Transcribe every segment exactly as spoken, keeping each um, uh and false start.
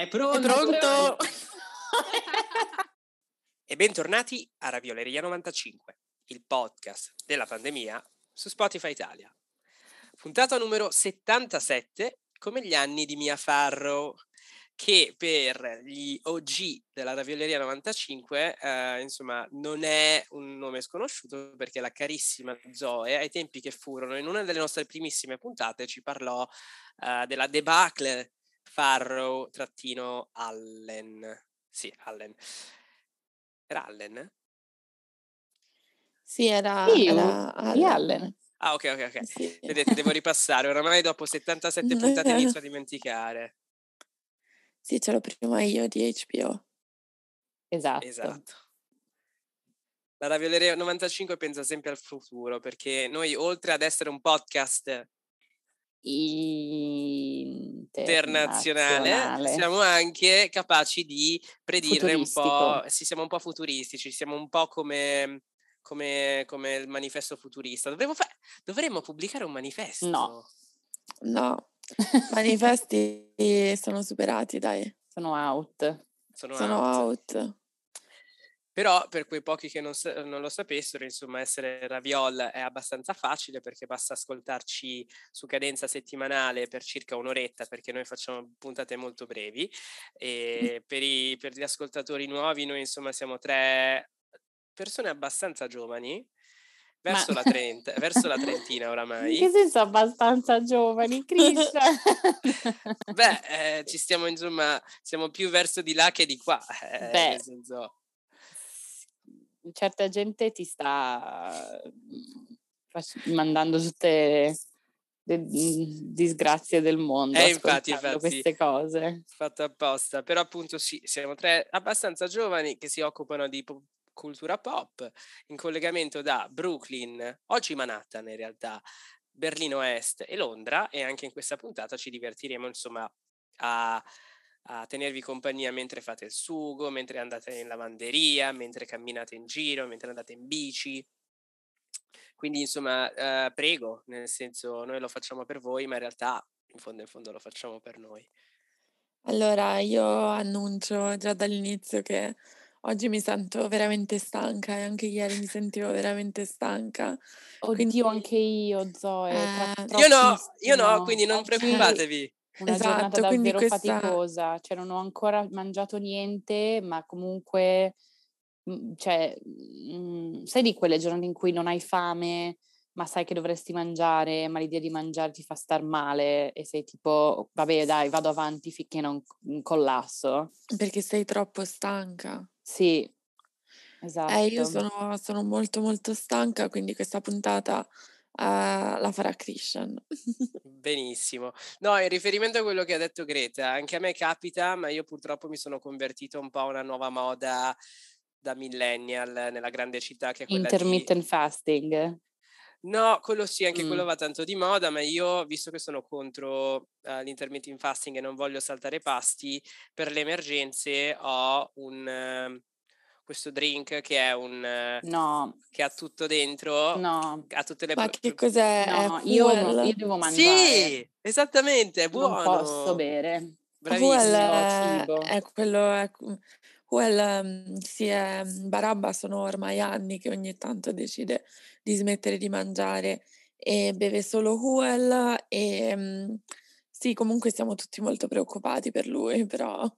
È pronto! È pronto! E bentornati a Ravioleria novantacinque, il podcast della pandemia su Spotify Italia. Puntata numero settantasette, come gli anni di Mia Farro, che per gli O G della Ravioleria novantacinque, eh, insomma, non è un nome sconosciuto, perché la carissima Zoe, ai tempi che furono, in una delle nostre primissime puntate, ci parlò eh, della debacle Farro-Allen. Sì, Allen. Era Allen? Sì, era, sì, era Allen. Allen. Ah, ok, ok, ok. Sì. Vedete, devo ripassare. Oramai dopo settantasette puntate inizio a dimenticare. Sì, ce l'ho prima io di H B O. Esatto. Esatto. La Ravioleria novantacinque pensa sempre al futuro, perché noi, oltre ad essere un podcast internazionale, siamo anche capaci di predire un po', sì, siamo un po' futuristici, siamo un po' come, come, come il manifesto futurista. Dovremmo, fa- dovremmo pubblicare un manifesto. No, no. Manifesti sono superati, dai. Sono out. Sono, sono out. out. Però per quei pochi che non, sa- non lo sapessero, insomma, essere Raviol è abbastanza facile, perché basta ascoltarci su cadenza settimanale per circa un'oretta, perché noi facciamo puntate molto brevi. E per, i, per gli ascoltatori nuovi, noi insomma siamo tre persone abbastanza giovani. Verso, ma... la trenta, verso la trentina oramai. In che senso abbastanza giovani, Christian? Beh, eh, ci stiamo, insomma, siamo più verso di là che di qua. Eh, Beh, nel senso... certa gente ti sta mandando tutte le disgrazie del mondo, eh, infatti, infatti, queste cose. Fatto apposta, però appunto sì, siamo tre abbastanza giovani che si occupano di... Po- cultura pop, in collegamento da Brooklyn, oggi Manhattan in realtà, Berlino Est e Londra, e anche in questa puntata ci divertiremo insomma a, a tenervi compagnia mentre fate il sugo, mentre andate in lavanderia, mentre camminate in giro, mentre andate in bici. Quindi insomma eh, prego, nel senso, noi lo facciamo per voi, ma in realtà in fondo in fondo lo facciamo per noi. Allora io annuncio già dall'inizio che oggi mi sento veramente stanca, e anche ieri mi sentivo veramente stanca. Oddio, quindi... anche io, Zoe. Eh, io no, io no, quindi non oggi... preoccupatevi. Una esatto, giornata davvero questa... faticosa, cioè non ho ancora mangiato niente, ma comunque, cioè, mh, sai di quelle giornate in cui non hai fame, ma sai che dovresti mangiare, ma l'idea di mangiare ti fa star male e sei tipo, vabbè dai, vado avanti finché non collasso. Perché sei troppo stanca. Sì, esatto. Eh, io sono, sono molto molto stanca, quindi questa puntata uh, la farà Christian. Benissimo. No, in riferimento a quello che ha detto Greta, anche a me capita, ma io purtroppo mi sono convertito un po' a una nuova moda da millennial nella grande città, che è quella intermittent di... fasting. No, quello sì, anche mm. quello va tanto di moda, ma io, visto che sono contro uh, l'intermittent fasting e non voglio saltare pasti, per le emergenze ho un uh, questo drink che è un uh, no, che ha tutto dentro, no, ha tutte le... Ma che cos'è? No, io, io devo mangiare. Sì, esattamente, è buono. Non posso bere. Bravissimo, è, è quello è Well, sì, è, Barabba sono ormai anni che ogni tanto decide di smettere di mangiare e beve solo Huel, e sì, comunque siamo tutti molto preoccupati per lui, però...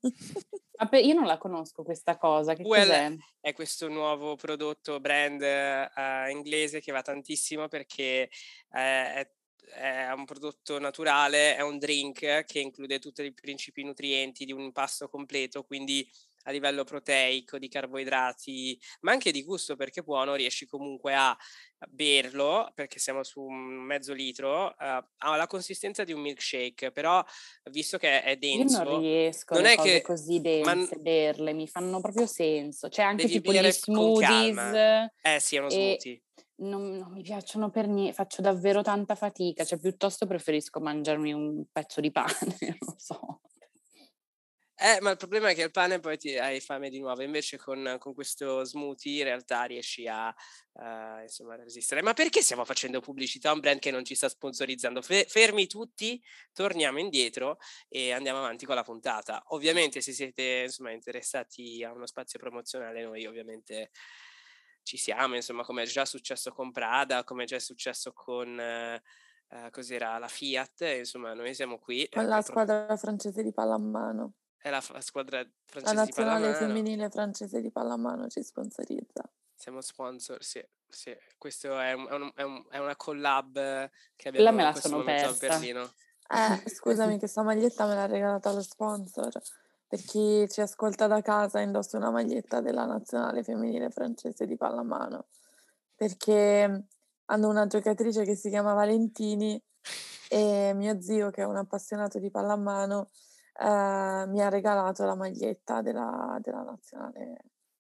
Vabbè, io non la conosco questa cosa, che Huel cos'è? È questo nuovo prodotto brand uh, inglese che va tantissimo, perché uh, è è un prodotto naturale, è un drink che include tutti i principi nutrienti di un impasto completo, quindi a livello proteico, di carboidrati, ma anche di gusto, perché buono, riesci comunque a berlo, perché siamo su mezzo litro, uh, ha la consistenza di un milkshake, però visto che è denso... Io non riesco non le è cose che, così dense, ma... berle, mi fanno proprio senso. C'è anche devi tipo gli smoothies. Eh sì, è uno e... smoothie. Non, non mi piacciono per niente, faccio davvero tanta fatica, cioè piuttosto preferisco mangiarmi un pezzo di pane, non so. Eh, ma il problema è che al pane poi ti hai fame di nuovo, invece con, con questo smoothie in realtà riesci a uh, insomma a resistere. Ma perché stiamo facendo pubblicità a un brand che non ci sta sponsorizzando? Fe- fermi tutti, torniamo indietro e andiamo avanti con la puntata. Ovviamente se siete insomma interessati a uno spazio promozionale, noi ovviamente ci siamo, insomma, come è già successo con Prada, come è già successo con... Uh, Uh, cos'era la Fiat, insomma noi siamo qui. Con la squadra francese di pallamano. È la f- squadra francese la di pallamano. La nazionale femminile francese di pallamano ci sponsorizza. Siamo sponsor, sì, sì. Questo è, un, è, un, è una collab che abbiamo la me la in questo sono momento persa. A Berlino. Eh, scusami che sta maglietta me l'ha regalata lo sponsor. Per chi ci ascolta da casa indossa una maglietta della nazionale femminile francese di pallamano. Perché... hanno una giocatrice che si chiama Valentini e mio zio, che è un appassionato di pallamano, eh, mi ha regalato la maglietta della, della nazionale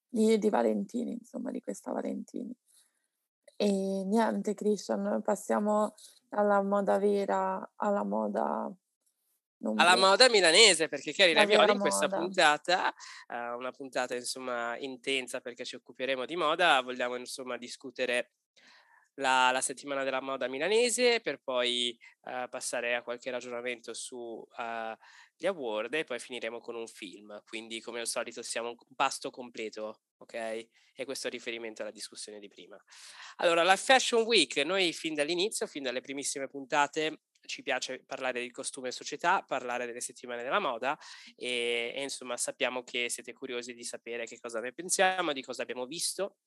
di, di Valentini, insomma, di questa Valentini. E niente, Christian, passiamo dalla moda vera alla moda... alla moda milanese, perché cari Ravioli, in questa puntata, uh, una puntata insomma intensa perché ci occuperemo di moda, vogliamo insomma discutere La, la settimana della moda milanese per poi uh, passare a qualche ragionamento su uh, gli award e poi finiremo con un film, quindi come al solito siamo un pasto completo, ok? E questo è riferimento alla discussione di prima. Allora, la Fashion Week, noi fin dall'inizio, fin dalle primissime puntate ci piace parlare di costume e società, parlare delle settimane della moda e, e insomma sappiamo che siete curiosi di sapere che cosa ne pensiamo, di cosa abbiamo visto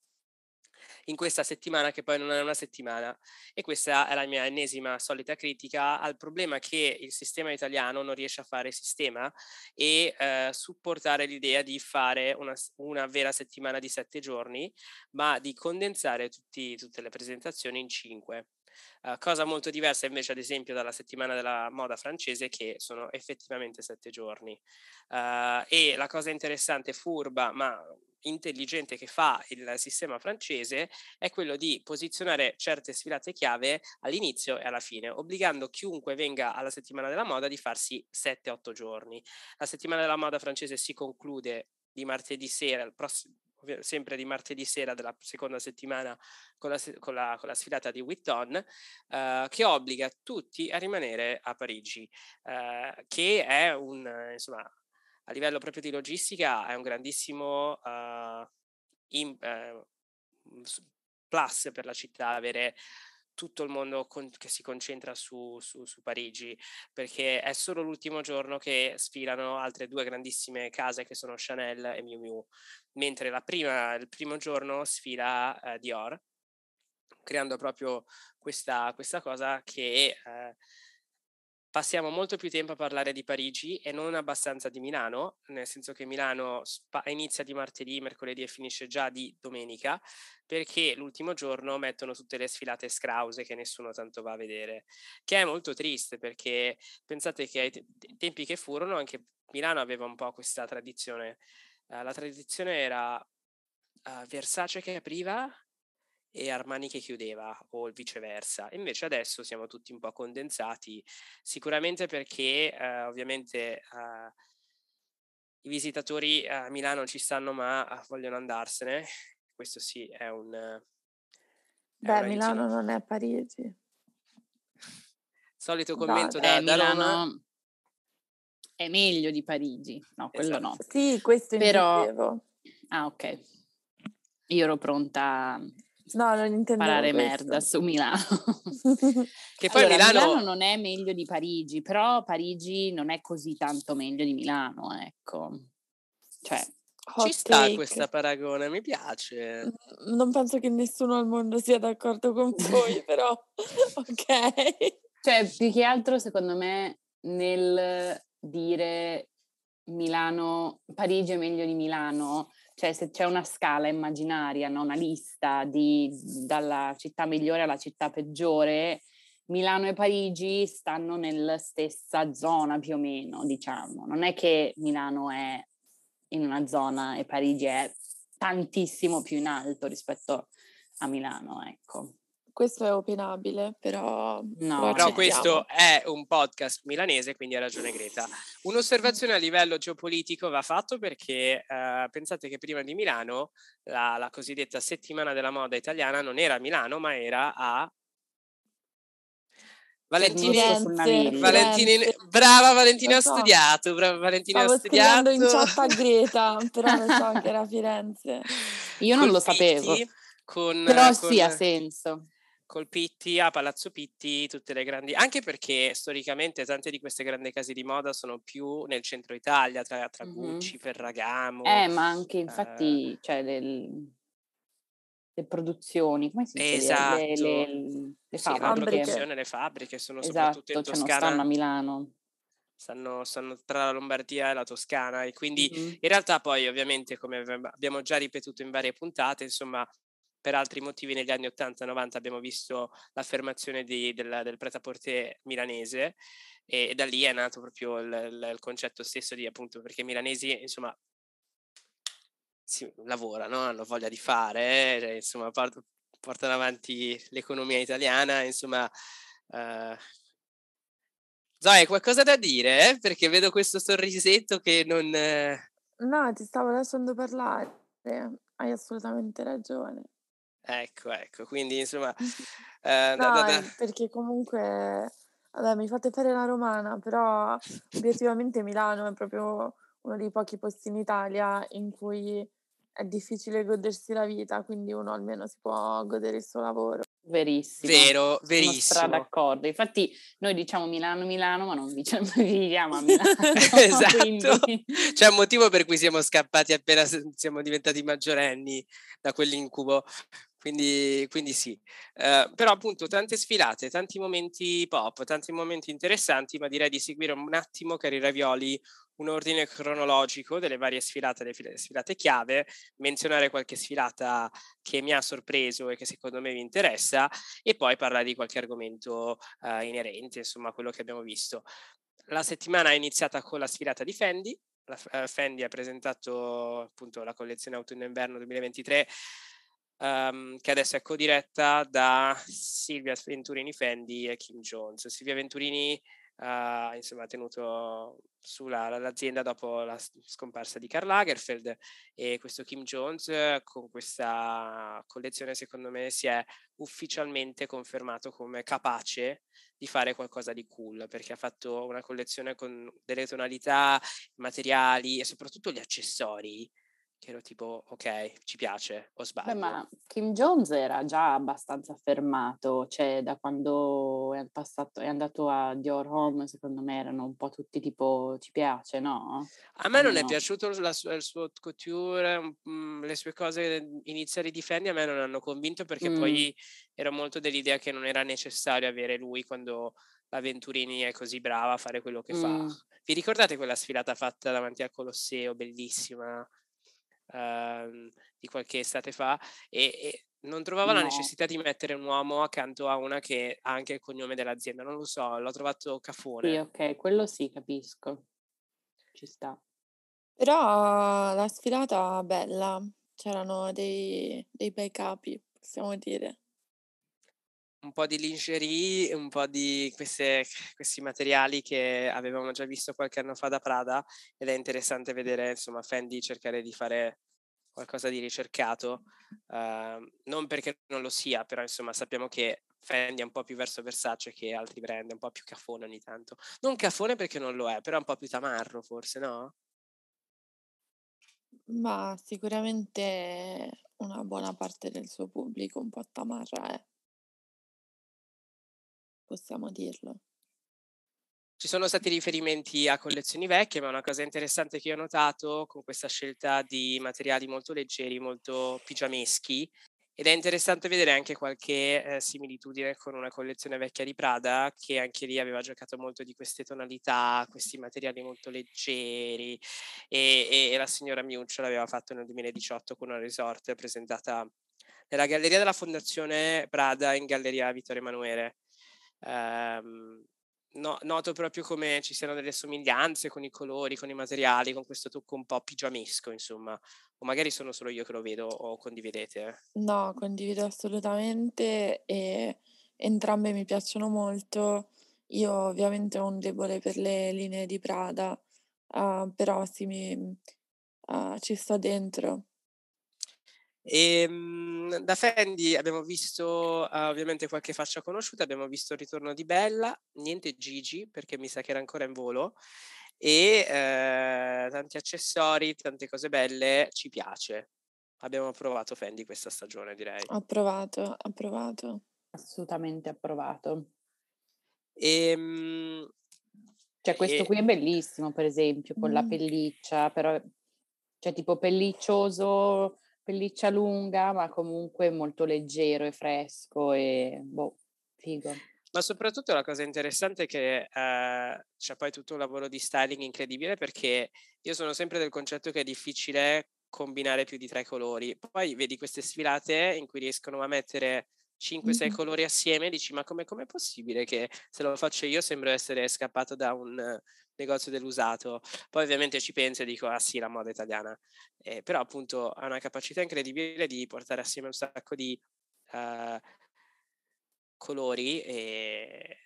in questa settimana, che poi non è una settimana, e questa è la mia ennesima solita critica al problema che il sistema italiano non riesce a fare sistema e eh, supportare l'idea di fare una, una vera settimana di sette giorni, ma di condensare tutti, tutte le presentazioni in cinque. Uh, cosa molto diversa invece ad esempio dalla settimana della moda francese, che sono effettivamente sette giorni. Uh, e la cosa interessante, furba, ma... intelligente che fa il sistema francese è quello di posizionare certe sfilate chiave all'inizio e alla fine, obbligando chiunque venga alla settimana della moda di farsi sette otto giorni. La settimana della moda francese si conclude di martedì sera, il prossimo, sempre di martedì sera della seconda settimana, con la, con la, con la sfilata di Vuitton, eh, che obbliga tutti a rimanere a Parigi, eh, che è un, insomma, a livello proprio di logistica è un grandissimo uh, in, uh, plus per la città avere tutto il mondo con, che si concentra su, su, su Parigi, perché è solo l'ultimo giorno che sfilano altre due grandissime case che sono Chanel e Miu Miu, mentre la prima, il primo giorno sfila uh, Dior, creando proprio questa, questa cosa che... Uh, passiamo molto più tempo a parlare di Parigi e non abbastanza di Milano, nel senso che Milano spa- inizia di martedì, mercoledì e finisce già di domenica, perché l'ultimo giorno mettono tutte le sfilate scrause che nessuno tanto va a vedere, che è molto triste, perché pensate che ai te- tempi che furono anche Milano aveva un po' questa tradizione. Uh, la tradizione era uh, Versace che apriva e Armani che chiudeva, o viceversa. Invece adesso siamo tutti un po' condensati, sicuramente perché eh, ovviamente eh, i visitatori a Milano ci stanno ma vogliono andarsene. Questo sì è un... È Beh, Milano iniziativa. Non è Parigi. Solito commento no, da, eh, da Milano Roma. È meglio di Parigi, no, quello esatto. No. Sì, questo Però... intendevo. Ah, ok. Io ero pronta... No, non intendevo parare questo. Merda su Milano. Che poi allora, Milano... Milano non è meglio di Parigi, però Parigi non è così tanto meglio di Milano, ecco. Cioè, Hot ci sta take. Questa paragone, mi piace. Non penso che nessuno al mondo sia d'accordo con voi, però ok. Cioè, più che altro secondo me nel dire Milano, Parigi è meglio di Milano. Cioè se c'è una scala immaginaria, no? Una lista di, dalla città migliore alla città peggiore, Milano e Parigi stanno nella stessa zona più o meno, diciamo. Non è che Milano è in una zona e Parigi è tantissimo più in alto rispetto a Milano, ecco. questo è opinabile, però... No, però questo è un podcast milanese, quindi ha ragione Greta. Un'osservazione a livello geopolitico va fatto perché eh, pensate che prima di Milano la, la cosiddetta settimana della moda italiana non era a Milano, ma era a... Valentina, Valentina, brava Valentina, ha studiato, brava Valentina ha studiato. Stavo in chat a Greta, però non so che era a Firenze. Io non lo sapevo. Con, però con, sì, ha senso. Col Pitti, a Palazzo Pitti, tutte le grandi... Anche perché storicamente tante di queste grandi case di moda sono più nel centro Italia, tra, tra mm-hmm. Gucci, Ferragamo... Eh, ma anche infatti, eh, cioè, del... le produzioni, come si dice? Esatto. Le, le, le sì, la produzione, le fabbriche sono esatto, soprattutto in Toscana. Cioè non stanno a Milano. Stanno, stanno tra la Lombardia e la Toscana e quindi mm-hmm. in realtà poi ovviamente, come abbiamo già ripetuto in varie puntate, insomma, per altri motivi negli anni ottanta novanta abbiamo visto l'affermazione di, del, del prêt-à-porter milanese e, e da lì è nato proprio il, il, il concetto stesso di, appunto, perché i milanesi, insomma, si lavorano, hanno voglia di fare, cioè, insomma, part- portano avanti l'economia italiana, insomma. Uh... Zoe, qualcosa da dire? Eh? Perché vedo questo sorrisetto che non... Eh... No, ti stavo lasciando parlare, hai assolutamente ragione. Ecco, ecco, quindi insomma... eh, no, da, da, da. Perché comunque, vabbè, mi fate fare la romana, però obiettivamente Milano è proprio uno dei pochi posti in Italia in cui è difficile godersi la vita, quindi uno almeno si può godere il suo lavoro. Verissimo. Vero, verissimo. Sono d'accordo. Infatti noi diciamo Milano, Milano, ma non diciamo viviamo a Milano. Esatto. Quindi... c'è un motivo per cui siamo scappati appena siamo diventati maggiorenni da quell'incubo. Quindi, quindi sì, uh, però appunto tante sfilate, tanti momenti pop, tanti momenti interessanti, ma direi di seguire un attimo, cari Ravioli, un ordine cronologico delle varie sfilate, le fil- sfilate chiave, menzionare qualche sfilata che mi ha sorpreso e che secondo me vi interessa e poi parlare di qualche argomento uh, inerente, insomma, a quello che abbiamo visto. La settimana è iniziata con la sfilata di Fendi, la, uh, Fendi ha presentato appunto la collezione autunno-inverno duemilaventitré, Um, che adesso è codiretta da Silvia Venturini Fendi e Kim Jones. Silvia Venturini uh, insomma, ha tenuto sulla, l'azienda dopo la scomparsa di Karl Lagerfeld, e questo Kim Jones con questa collezione secondo me si è ufficialmente confermato come capace di fare qualcosa di cool, perché ha fatto una collezione con delle tonalità, materiali e soprattutto gli accessori che ero tipo, ok, ci piace, o sbaglio? Beh, ma Kim Jones era già abbastanza affermato, cioè da quando è passato, è andato a Dior Homme, secondo me erano un po' tutti tipo, ci piace, no? A me non no. è piaciuto la, il suo couture, mh, le sue cose iniziali di Fendi a me non hanno convinto, perché mm. poi ero molto dell'idea che non era necessario avere lui quando la Venturini è così brava a fare quello che mm. fa. Vi ricordate quella sfilata fatta davanti al Colosseo, bellissima? Uh, di qualche estate fa e, e non trovavo no. la necessità di mettere un uomo accanto a una che ha anche il cognome dell'azienda, non lo so, l'ho trovato cafone. Sì, ok, quello sì, capisco, ci sta. Però la sfilata bella, c'erano dei, dei bei capi, possiamo dire. Un po' di lingerie, un po' di queste, questi materiali che avevamo già visto qualche anno fa da Prada, ed è interessante vedere, insomma, Fendi cercare di fare qualcosa di ricercato, uh, non perché non lo sia, però insomma sappiamo che Fendi è un po' più verso Versace che altri brand, un po' più cafone ogni tanto. Non cafone perché non lo è, però un po' più tamarro forse, no? Ma sicuramente una buona parte del suo pubblico un po' tamarra è. Possiamo dirlo. Ci sono stati riferimenti a collezioni vecchie, ma una cosa interessante che io ho notato con questa scelta di materiali molto leggeri, molto pigiameschi, ed è interessante vedere anche qualche eh, similitudine con una collezione vecchia di Prada, che anche lì aveva giocato molto di queste tonalità, questi materiali molto leggeri, e, e, e la signora Miuccia l'aveva fatto nel duemiladiciotto con una resort presentata nella galleria della Fondazione Prada in Galleria Vittorio Emanuele. Um, no, noto proprio come ci siano delle somiglianze con i colori, con i materiali, con questo tocco un po' pigiamesco, insomma. O magari sono solo io che lo vedo, o condividete? Eh? No, condivido assolutamente, e entrambe mi piacciono molto. Io ovviamente ho un debole per le linee di Prada, uh, però sì, mi, uh, ci sto dentro. E, da Fendi abbiamo visto uh, ovviamente qualche faccia conosciuta, abbiamo visto il ritorno di Bella, niente Gigi perché mi sa che era ancora in volo, e uh, tanti accessori, tante cose belle, ci piace. Abbiamo approvato Fendi questa stagione, direi. Approvato, approvato. Assolutamente approvato. E, cioè questo e... qui è bellissimo, per esempio, con mm. la pelliccia, però cioè tipo pelliccioso... pelliccia lunga, ma comunque molto leggero e fresco e boh, figo. Ma soprattutto la cosa interessante è che eh, c'è poi tutto un lavoro di styling incredibile, perché io sono sempre del concetto che è difficile combinare più di tre colori. Poi vedi queste sfilate in cui riescono a mettere cinque sei mm-hmm. colori assieme, dici ma come è possibile che se lo faccio io sembro essere scappato da un negozio dell'usato? Poi ovviamente ci penso e dico ah sì, la moda italiana, eh, però appunto ha una capacità incredibile di portare assieme un sacco di uh, colori, e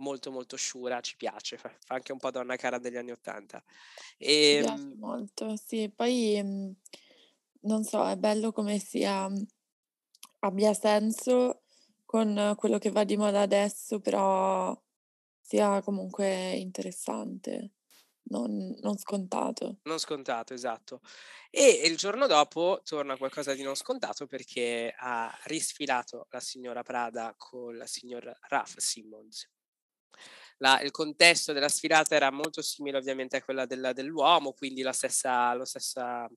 molto molto sciura, ci piace, fa anche un po' donna cara degli anni ottanta. E... mi piace molto, sì. Poi non so, è bello come sia, abbia senso con quello che va di moda adesso, però sia comunque interessante, non, non scontato. Non scontato, esatto. E il giorno dopo torna qualcosa di non scontato, perché ha risfilato la signora Prada con la signora Raf Simons. La, il contesto della sfilata era molto simile ovviamente a quella della, dell'uomo, quindi la stessa... la stessa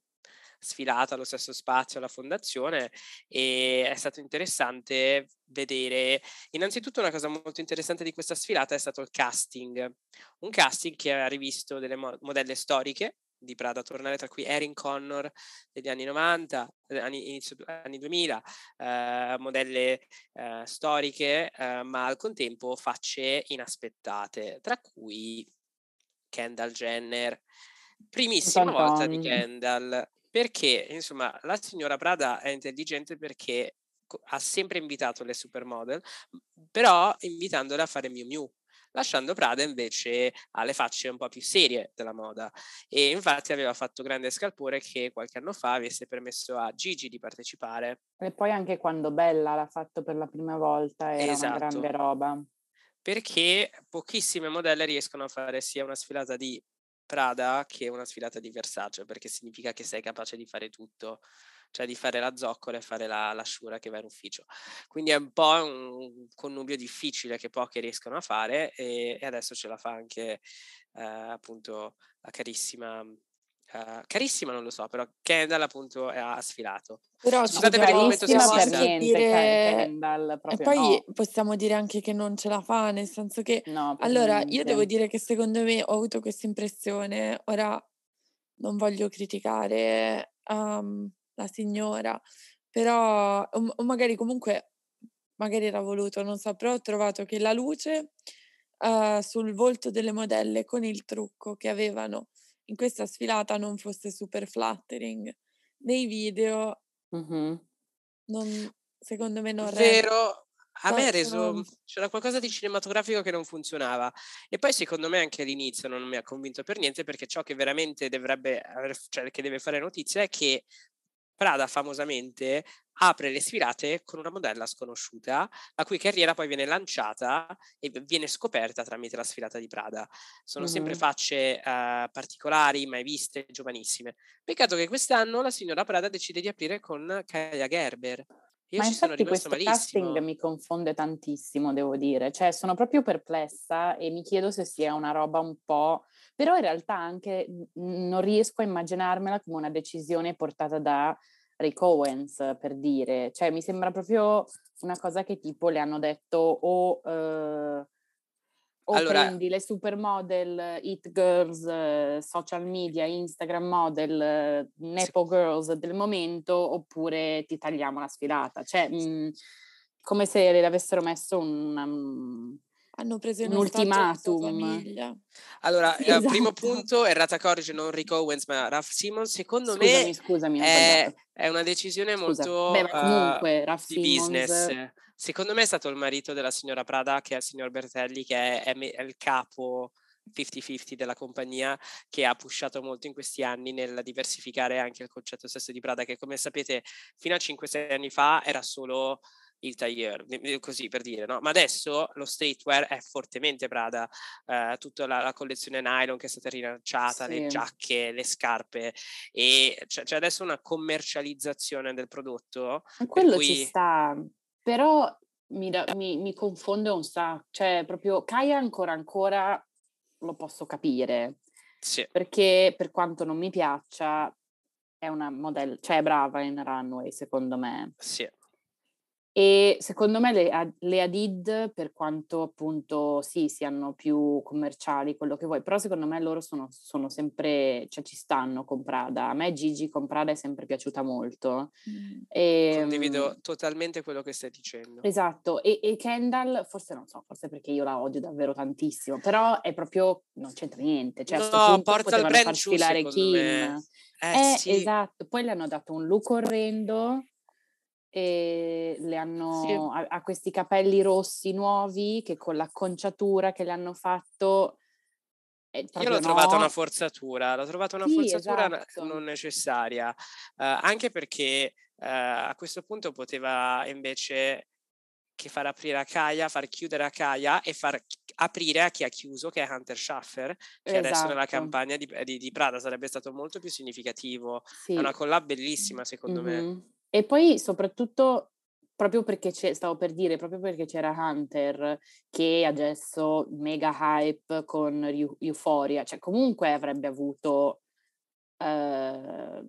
sfilata, allo stesso spazio, alla fondazione, e è stato interessante vedere. Innanzitutto una cosa molto interessante di questa sfilata è stato il casting, un casting che ha rivisto delle mo- modelle storiche di Prada a tornare, tra cui Erin Connor degli anni novanta, anni, inizio anni duemila, eh, modelle eh, storiche, eh, ma al contempo facce inaspettate, tra cui Kendall Jenner, primissima volta di Kendall. Perché, insomma, la signora Prada è intelligente, perché ha sempre invitato le supermodel, però invitandole a fare Miu Miu, lasciando Prada invece alle facce un po' più serie della moda. E infatti aveva fatto grande scalpore che qualche anno fa avesse permesso a Gigi di partecipare. E poi anche quando Bella l'ha fatto per la prima volta era esatto. Una grande roba. Perché pochissime modelle riescono a fare sia una sfilata di Prada che è una sfilata di Versace, perché significa che sei capace di fare tutto, cioè di fare la zoccola e fare la, la sciura che va in ufficio. Quindi è un po' un connubio difficile che poche riescono a fare, e, e adesso ce la fa anche eh, appunto la carissima, eh, carissima non lo so, però Kendall appunto ha sfilato. Però scusate per il momento sessista. Dire... E poi no. Possiamo dire anche che non ce la fa, nel senso che... No, allora, io devo dire che secondo me ho avuto questa impressione, ora non voglio criticare um, la signora, però o, o magari comunque, magari era voluto, non so, però ho trovato che la luce uh, sul volto delle modelle con il trucco che avevano in questa sfilata non fosse super flattering. Nei video... Mm-hmm. Non, secondo me non vero, a me ha reso, c'era qualcosa di cinematografico che non funzionava, e poi secondo me anche all'inizio non mi ha convinto per niente, perché ciò che veramente dovrebbe, cioè che deve fare notizia, è che Prada famosamente apre le sfilate con una modella sconosciuta, la cui carriera poi viene lanciata e viene scoperta tramite la sfilata di Prada. Sono mm-hmm. sempre facce uh, particolari, mai viste, giovanissime. Peccato che quest'anno la signora Prada decide di aprire con Kaya Gerber. Io Ma ci sono rimasto questo malissimo. Casting mi confonde tantissimo, devo dire. Cioè, sono proprio perplessa e mi chiedo se sia una roba un po'... Però in realtà anche non riesco a immaginarmela come una decisione portata da Rick Owens, per dire. Cioè mi sembra proprio una cosa che tipo le hanno detto o, eh, o allora, prendi le supermodel, it girls, eh, social media, Instagram model, eh, nepo sì. girls del momento, oppure ti tagliamo la sfilata. Cioè mh, come se le avessero messo un... Um, Hanno preso un ultimatum. Allora, esatto. Primo punto, errata corrige, non Rick Owens ma Raf Simons. Secondo scusami, me scusami, è, è una decisione Scusa. molto Beh, comunque, Raf uh, di Simons... business. Secondo me è stato il marito della signora Prada, che è il signor Bertelli, che è, è, è il capo cinquanta cinquanta della compagnia, che ha pushato molto in questi anni nel diversificare anche il concetto stesso di Prada, che come sapete fino a cinque sei anni fa era solo il tailleur, così per dire, no? Ma adesso lo streetwear è fortemente Prada, eh, tutta la, la collezione nylon che è stata rilanciata, sì. Le giacche, le scarpe, e c'è, c'è adesso una commercializzazione del prodotto. Quello cui... ci sta, però mi, da, mi, mi confonde un sacco, cioè proprio Kaya ancora ancora lo posso capire, sì. Perché per quanto non mi piaccia è una modella, cioè è brava in runway secondo me. Sì. E secondo me le, le Adid, per quanto appunto sì, siano più commerciali, quello che vuoi, però secondo me loro sono, sono sempre, cioè ci stanno con Prada. A me Gigi con Prada è sempre piaciuta molto. E, condivido totalmente quello che stai dicendo. Esatto, e, e Kendall, forse non so, forse perché io la odio davvero tantissimo, però è proprio, non c'entra niente. Cioè, no, a sto punto potevano far sfilare Kim. Eh, eh sì. Esatto, poi le hanno dato un look orrendo. E le hanno sì. a, a questi capelli rossi nuovi che con l'acconciatura che le hanno fatto eh, io l'ho no. trovata una forzatura l'ho trovata una sì, forzatura esatto. non necessaria, uh, anche perché uh, a questo punto poteva invece che far aprire a Kaya, far chiudere a Kaya e far aprire a chi ha chiuso, che è Hunter Schaffer, che esatto. adesso nella campagna di, di, di Prada sarebbe stato molto più significativo. Sì. È una collab bellissima secondo mm-hmm. me. E poi soprattutto, proprio perché c'è, stavo per dire, proprio perché c'era Hunter che adesso mega hype con Eu- Euphoria, cioè comunque avrebbe avuto, eh,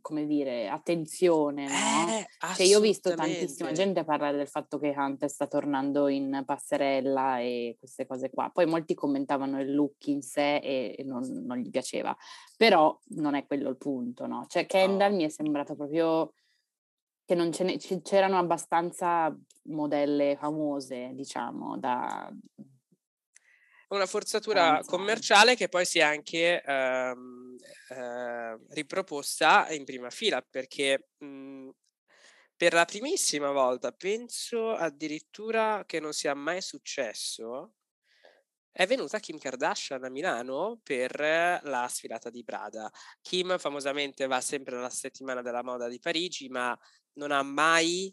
come dire, attenzione, no? Eh, cioè io ho visto tantissima gente parlare del fatto che Hunter sta tornando in passerella e queste cose qua. Poi molti commentavano il look in sé e non, non gli piaceva, però non è quello il punto, no? Cioè Kendall oh. mi è sembrato proprio... che non ce ne, c'erano abbastanza modelle famose, diciamo, da... Una forzatura commerciale che poi si è anche ehm, eh, riproposta in prima fila, perché mh, per la primissima volta, penso addirittura che non sia mai successo, è venuta Kim Kardashian a Milano per la sfilata di Prada. Kim famosamente va sempre alla settimana della moda di Parigi, ma non ha mai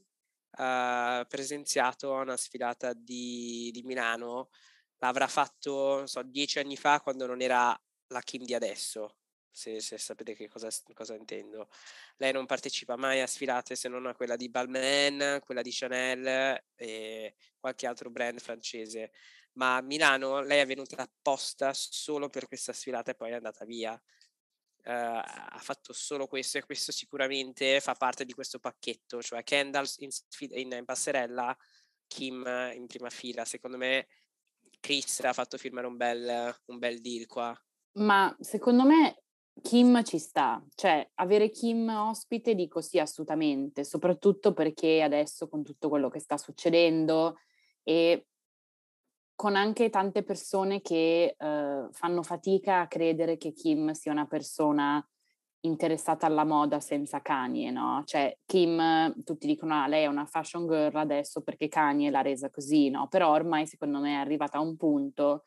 uh, presenziato a una sfilata di, di Milano. L'avrà fatto, non so, dieci anni fa, quando non era la Kim di adesso, se, se sapete che cosa, cosa intendo. Lei non partecipa mai a sfilate se non a quella di Balmain, quella di Chanel e qualche altro brand francese. Ma a Milano lei è venuta apposta solo per questa sfilata e poi è andata via. Uh, ha fatto solo questo, e questo sicuramente fa parte di questo pacchetto, cioè Kendall in, in, in passerella, Kim in prima fila. Secondo me Chris ha fatto firmare un bel, un bel deal qua. Ma secondo me Kim ci sta, cioè avere Kim ospite dico sì assolutamente, soprattutto perché adesso con tutto quello che sta succedendo e con anche tante persone che eh, fanno fatica a credere che Kim sia una persona interessata alla moda senza Kanye, no? Cioè Kim, tutti dicono, ah, lei è una fashion girl adesso perché Kanye l'ha resa così, no? Però ormai secondo me è arrivata a un punto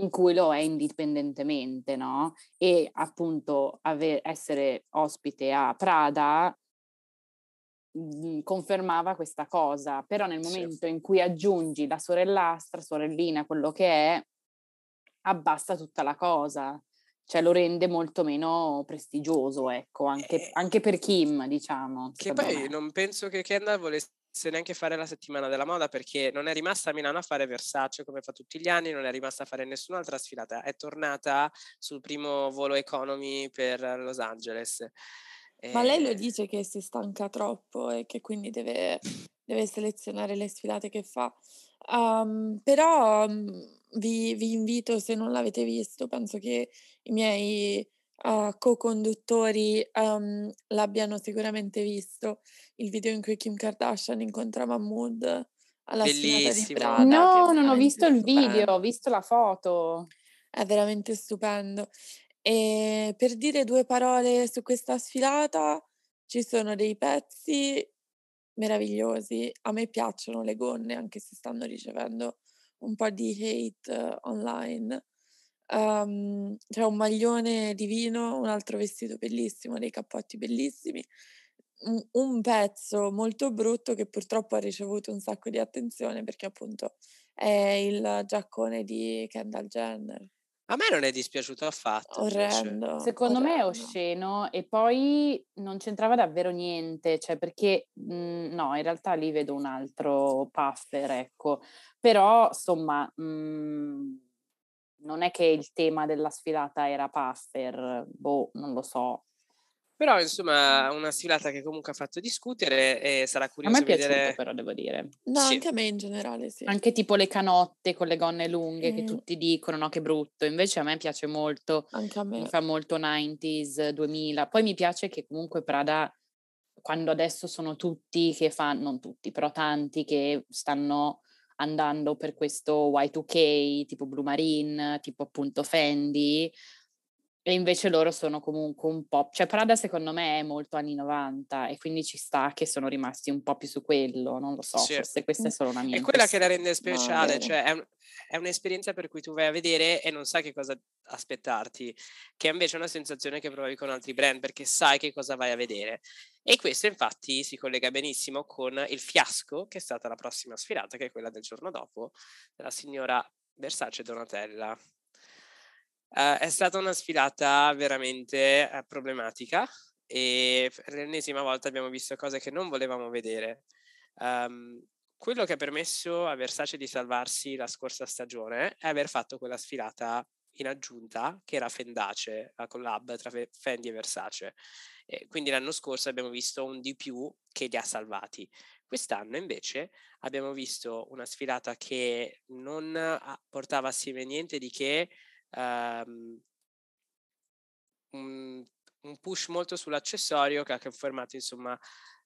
in cui lo è indipendentemente, no? E appunto ave- essere ospite a Prada confermava questa cosa, però nel momento sì. in cui aggiungi la sorellastra, sorellina, quello che è, abbassa tutta la cosa, cioè lo rende molto meno prestigioso, ecco, anche, eh, anche per Kim, diciamo. Che poi me. non penso che Kendall volesse neanche fare la settimana della moda, perché non è rimasta a Milano a fare Versace come fa tutti gli anni, non è rimasta a fare nessun'altra sfilata, è tornata sul primo volo economy per Los Angeles. Ma lei lo dice che si stanca troppo e che quindi deve, deve selezionare le sfilate che fa. Um, però um, vi, vi invito, se non l'avete visto, penso che i miei uh, co-conduttori um, l'abbiano sicuramente visto, il video in cui Kim Kardashian incontra Mahmood alla bellissima. No, non ho visto il stupendo. video, ho visto la foto. È veramente stupendo. E per dire due parole su questa sfilata, ci sono dei pezzi meravigliosi. A me piacciono le gonne, anche se stanno ricevendo un po' di hate uh, online. Um, c'è un maglione divino, un altro vestito bellissimo, dei cappotti bellissimi, un, un pezzo molto brutto che purtroppo ha ricevuto un sacco di attenzione perché appunto è il giaccone di Kendall Jenner. A me non è dispiaciuto affatto. Orrendo. Cioè. Secondo Orrendo. me è osceno e poi non c'entrava davvero niente, cioè perché mh, no, in realtà lì vedo un altro puffer, ecco, però insomma... Mh, non è che il tema della sfilata era puffer, boh, non lo so. Però, insomma, una sfilata che comunque ha fatto discutere e sarà curioso vedere... A me è piaciuto, però, devo dire. No, sì. Anche a me in generale, sì. Anche tipo le canotte con le gonne lunghe mm. che tutti dicono, no, che brutto. Invece a me piace molto. Anche a me. Mi fa molto novanta, duemila. Poi mi piace che comunque Prada, quando adesso sono tutti che fanno... Non tutti, però tanti che stanno... andando per questo Y due K, tipo Blue Marine, tipo appunto Fendi, e invece loro sono comunque un po'... Cioè Prada secondo me è molto anni novanta e quindi ci sta che sono rimasti un po' più su quello, non lo so, sì. Forse questa è solo una mia... È quella che la rende speciale, no, cioè è, un, è un'esperienza per cui tu vai a vedere e non sai che cosa aspettarti, che è invece è una sensazione che provi con altri brand perché sai che cosa vai a vedere. E questo infatti si collega benissimo con il fiasco che è stata la prossima sfilata, che è quella del giorno dopo, della signora Versace Donatella. Uh, è stata una sfilata veramente uh, problematica e per l'ennesima volta abbiamo visto cose che non volevamo vedere. Um, quello che ha permesso a Versace di salvarsi la scorsa stagione è aver fatto quella sfilata in aggiunta che era Fendace, la collab tra Fendi e Versace. E quindi l'anno scorso abbiamo visto un di più che li ha salvati. Quest'anno invece abbiamo visto una sfilata che non portava assieme niente di che, Um, un push molto sull'accessorio che ha confermato insomma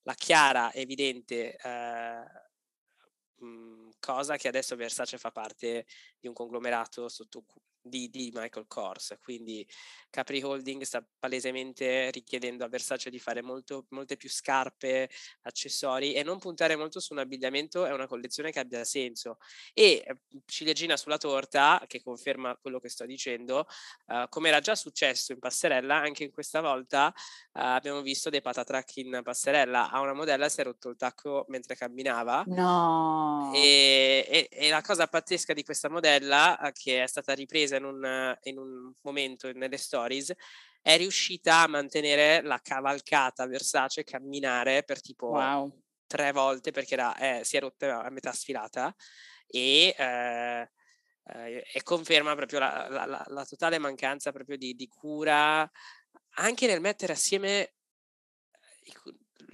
la chiara, evidente uh, um, cosa che adesso Versace fa parte di un conglomerato sotto di, di Michael Kors, quindi Capri Holding sta palesemente richiedendo a Versace di fare molto, molte più scarpe, accessori e non puntare molto su un abbigliamento e una collezione che abbia senso. E ciliegina sulla torta, che conferma quello che sto dicendo, uh, come era già successo in passerella, anche in questa volta uh, abbiamo visto dei patatrack in passerella. A una modella si è rotto il tacco mentre camminava, no. e, e, e la cosa pazzesca di questa modella, uh, che è stata ripresa in un, in un momento nelle stories, è riuscita a mantenere la cavalcata Versace, camminare per tipo wow. tre volte perché era, eh, si è rotta a metà sfilata e, eh, eh, e conferma proprio la, la, la, la totale mancanza proprio di, di cura anche nel mettere assieme i,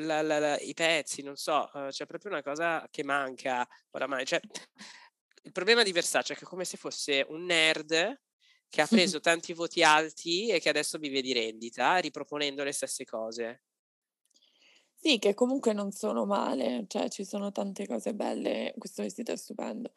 la, la, la, i pezzi, non so, eh, c'è proprio una cosa che manca oramai, cioè il problema di Versace è che è come se fosse un nerd che ha preso tanti voti alti e che adesso vive di rendita, riproponendo le stesse cose. Sì, che comunque non sono male, cioè ci sono tante cose belle, questo vestito è stupendo,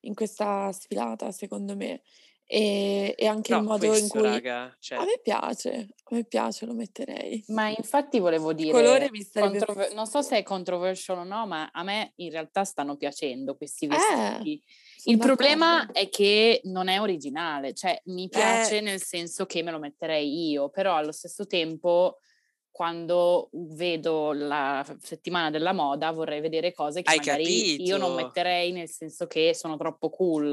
in questa sfilata secondo me, e, e anche no, il modo questo, in cui... Raga, cioè... A me piace, a me piace, lo metterei. Ma infatti volevo dire, il colore mi sarebbe... controver- non so se è controversial o no, ma a me in realtà stanno piacendo questi vestiti. Eh. Il d'accordo. Problema è che non è originale, cioè mi piace eh. nel senso che me lo metterei io, però allo stesso tempo quando vedo la settimana della moda vorrei vedere cose che Hai magari capito. io non metterei nel senso che sono troppo cool.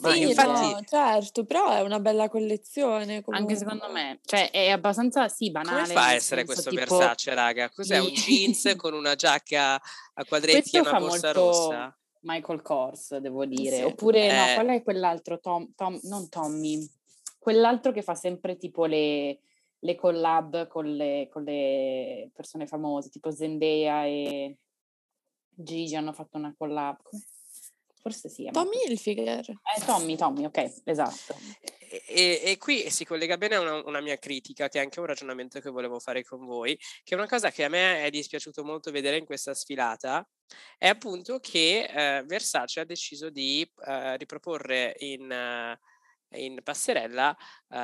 Ma sì, infatti... no, certo, però è una bella collezione comunque. Anche secondo me, cioè è abbastanza sì banale. Come fa a essere questo tipo... Versace, raga? Cos'è, un jeans con una giacca a quadretti e una borsa molto... rossa? Michael Kors, devo dire, sì. Oppure eh. no, qual è quell'altro, Tom, Tom, non Tommy, quell'altro che fa sempre tipo le, le collab con le, con le persone famose, tipo Zendaya e Gigi hanno fatto una collab, forse sì. Tommy Hilfiger. Eh, Tommy, Tommy, ok, esatto. e, e qui si collega bene a una, una mia critica, che è anche un ragionamento che volevo fare con voi, che è una cosa che a me è dispiaciuto molto vedere in questa sfilata, è appunto che eh, Versace ha deciso di eh, riproporre in... Eh, in passerella uh,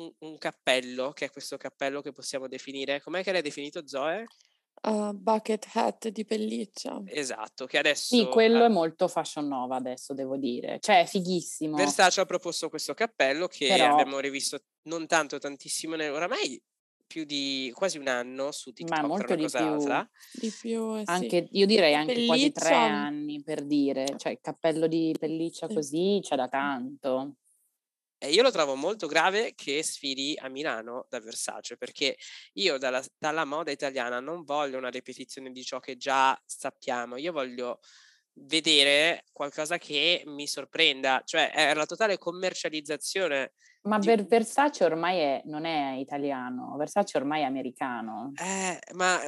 un, un cappello, che è questo cappello che possiamo definire, com'è che l'hai definito Zoe? Uh, bucket hat di pelliccia. Esatto, che adesso... Sì, quello uh, è molto fashion nova adesso, devo dire. Cioè, è fighissimo. Versace ha proposto questo cappello che Però... abbiamo rivisto non tanto, tantissimo, oramai più di quasi un anno su TikTok. Ma molto di più. Di più eh, anche, sì. Io direi anche pelliccia. Quasi tre anni, per dire. Cioè, il cappello di pelliccia così c'è da tanto. Io lo trovo molto grave che sfili a Milano da Versace, perché io dalla, dalla moda italiana non voglio una ripetizione di ciò che già sappiamo, io voglio vedere qualcosa che mi sorprenda, cioè è la totale commercializzazione. Ma di... per Versace ormai è, non è italiano, Versace ormai è americano. Eh, ma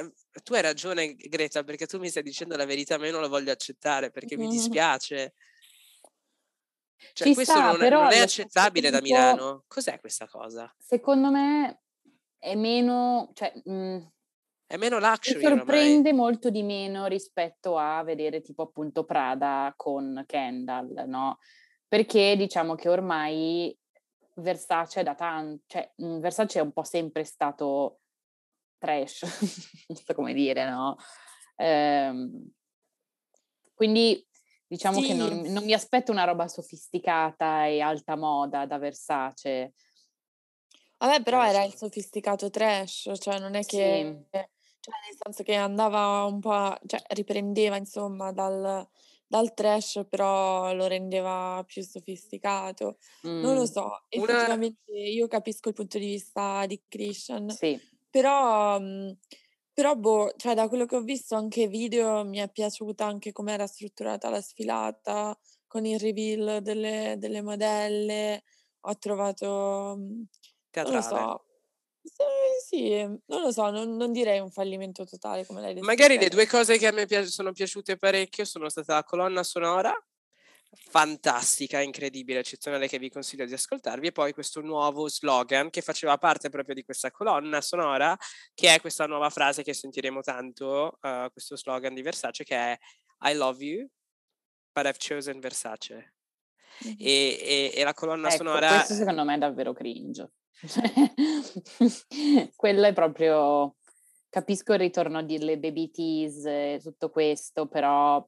tu hai ragione, Greta, perché tu mi stai dicendo la verità, ma io non la voglio accettare perché mm. mi dispiace. Cioè, Ci questo sta, non, però, non è accettabile da Milano. Cos'è questa cosa? Secondo me è meno, cioè, mh, è meno luxury. Mi sorprende ormai. Molto di meno rispetto a vedere tipo appunto Prada con Kendall, no? Perché diciamo che ormai Versace è da tanto, cioè Versace è un po' sempre stato trash, non so come dire, no? Ehm, quindi diciamo sì. che non, non mi aspetto una roba sofisticata e alta moda da Versace. Vabbè, però era il sofisticato trash, cioè non è che... Sì. Cioè nel senso che andava un po'... Cioè riprendeva insomma dal, dal trash, però lo rendeva più sofisticato. Mm. Non lo so, effettivamente una... io capisco il punto di vista di Christian, sì. però... Però boh, cioè da quello che ho visto anche video mi è piaciuta anche come era strutturata la sfilata, con il reveal delle, delle modelle, ho trovato... Teatrale. Non lo so, sì, non lo so, non, non direi un fallimento totale come lei descrive. Magari le due cose che a me pi- sono piaciute parecchio sono stata la colonna sonora, fantastica, incredibile, eccezionale, che vi consiglio di ascoltarvi, e poi questo nuovo slogan che faceva parte proprio di questa colonna sonora, che è questa nuova frase che sentiremo tanto, uh, questo slogan di Versace che è I love you but I've chosen Versace. E, e, e la colonna ecco, sonora, questo secondo me è davvero cringe. Quello è proprio, capisco il ritorno delle Baby Tees e tutto questo, però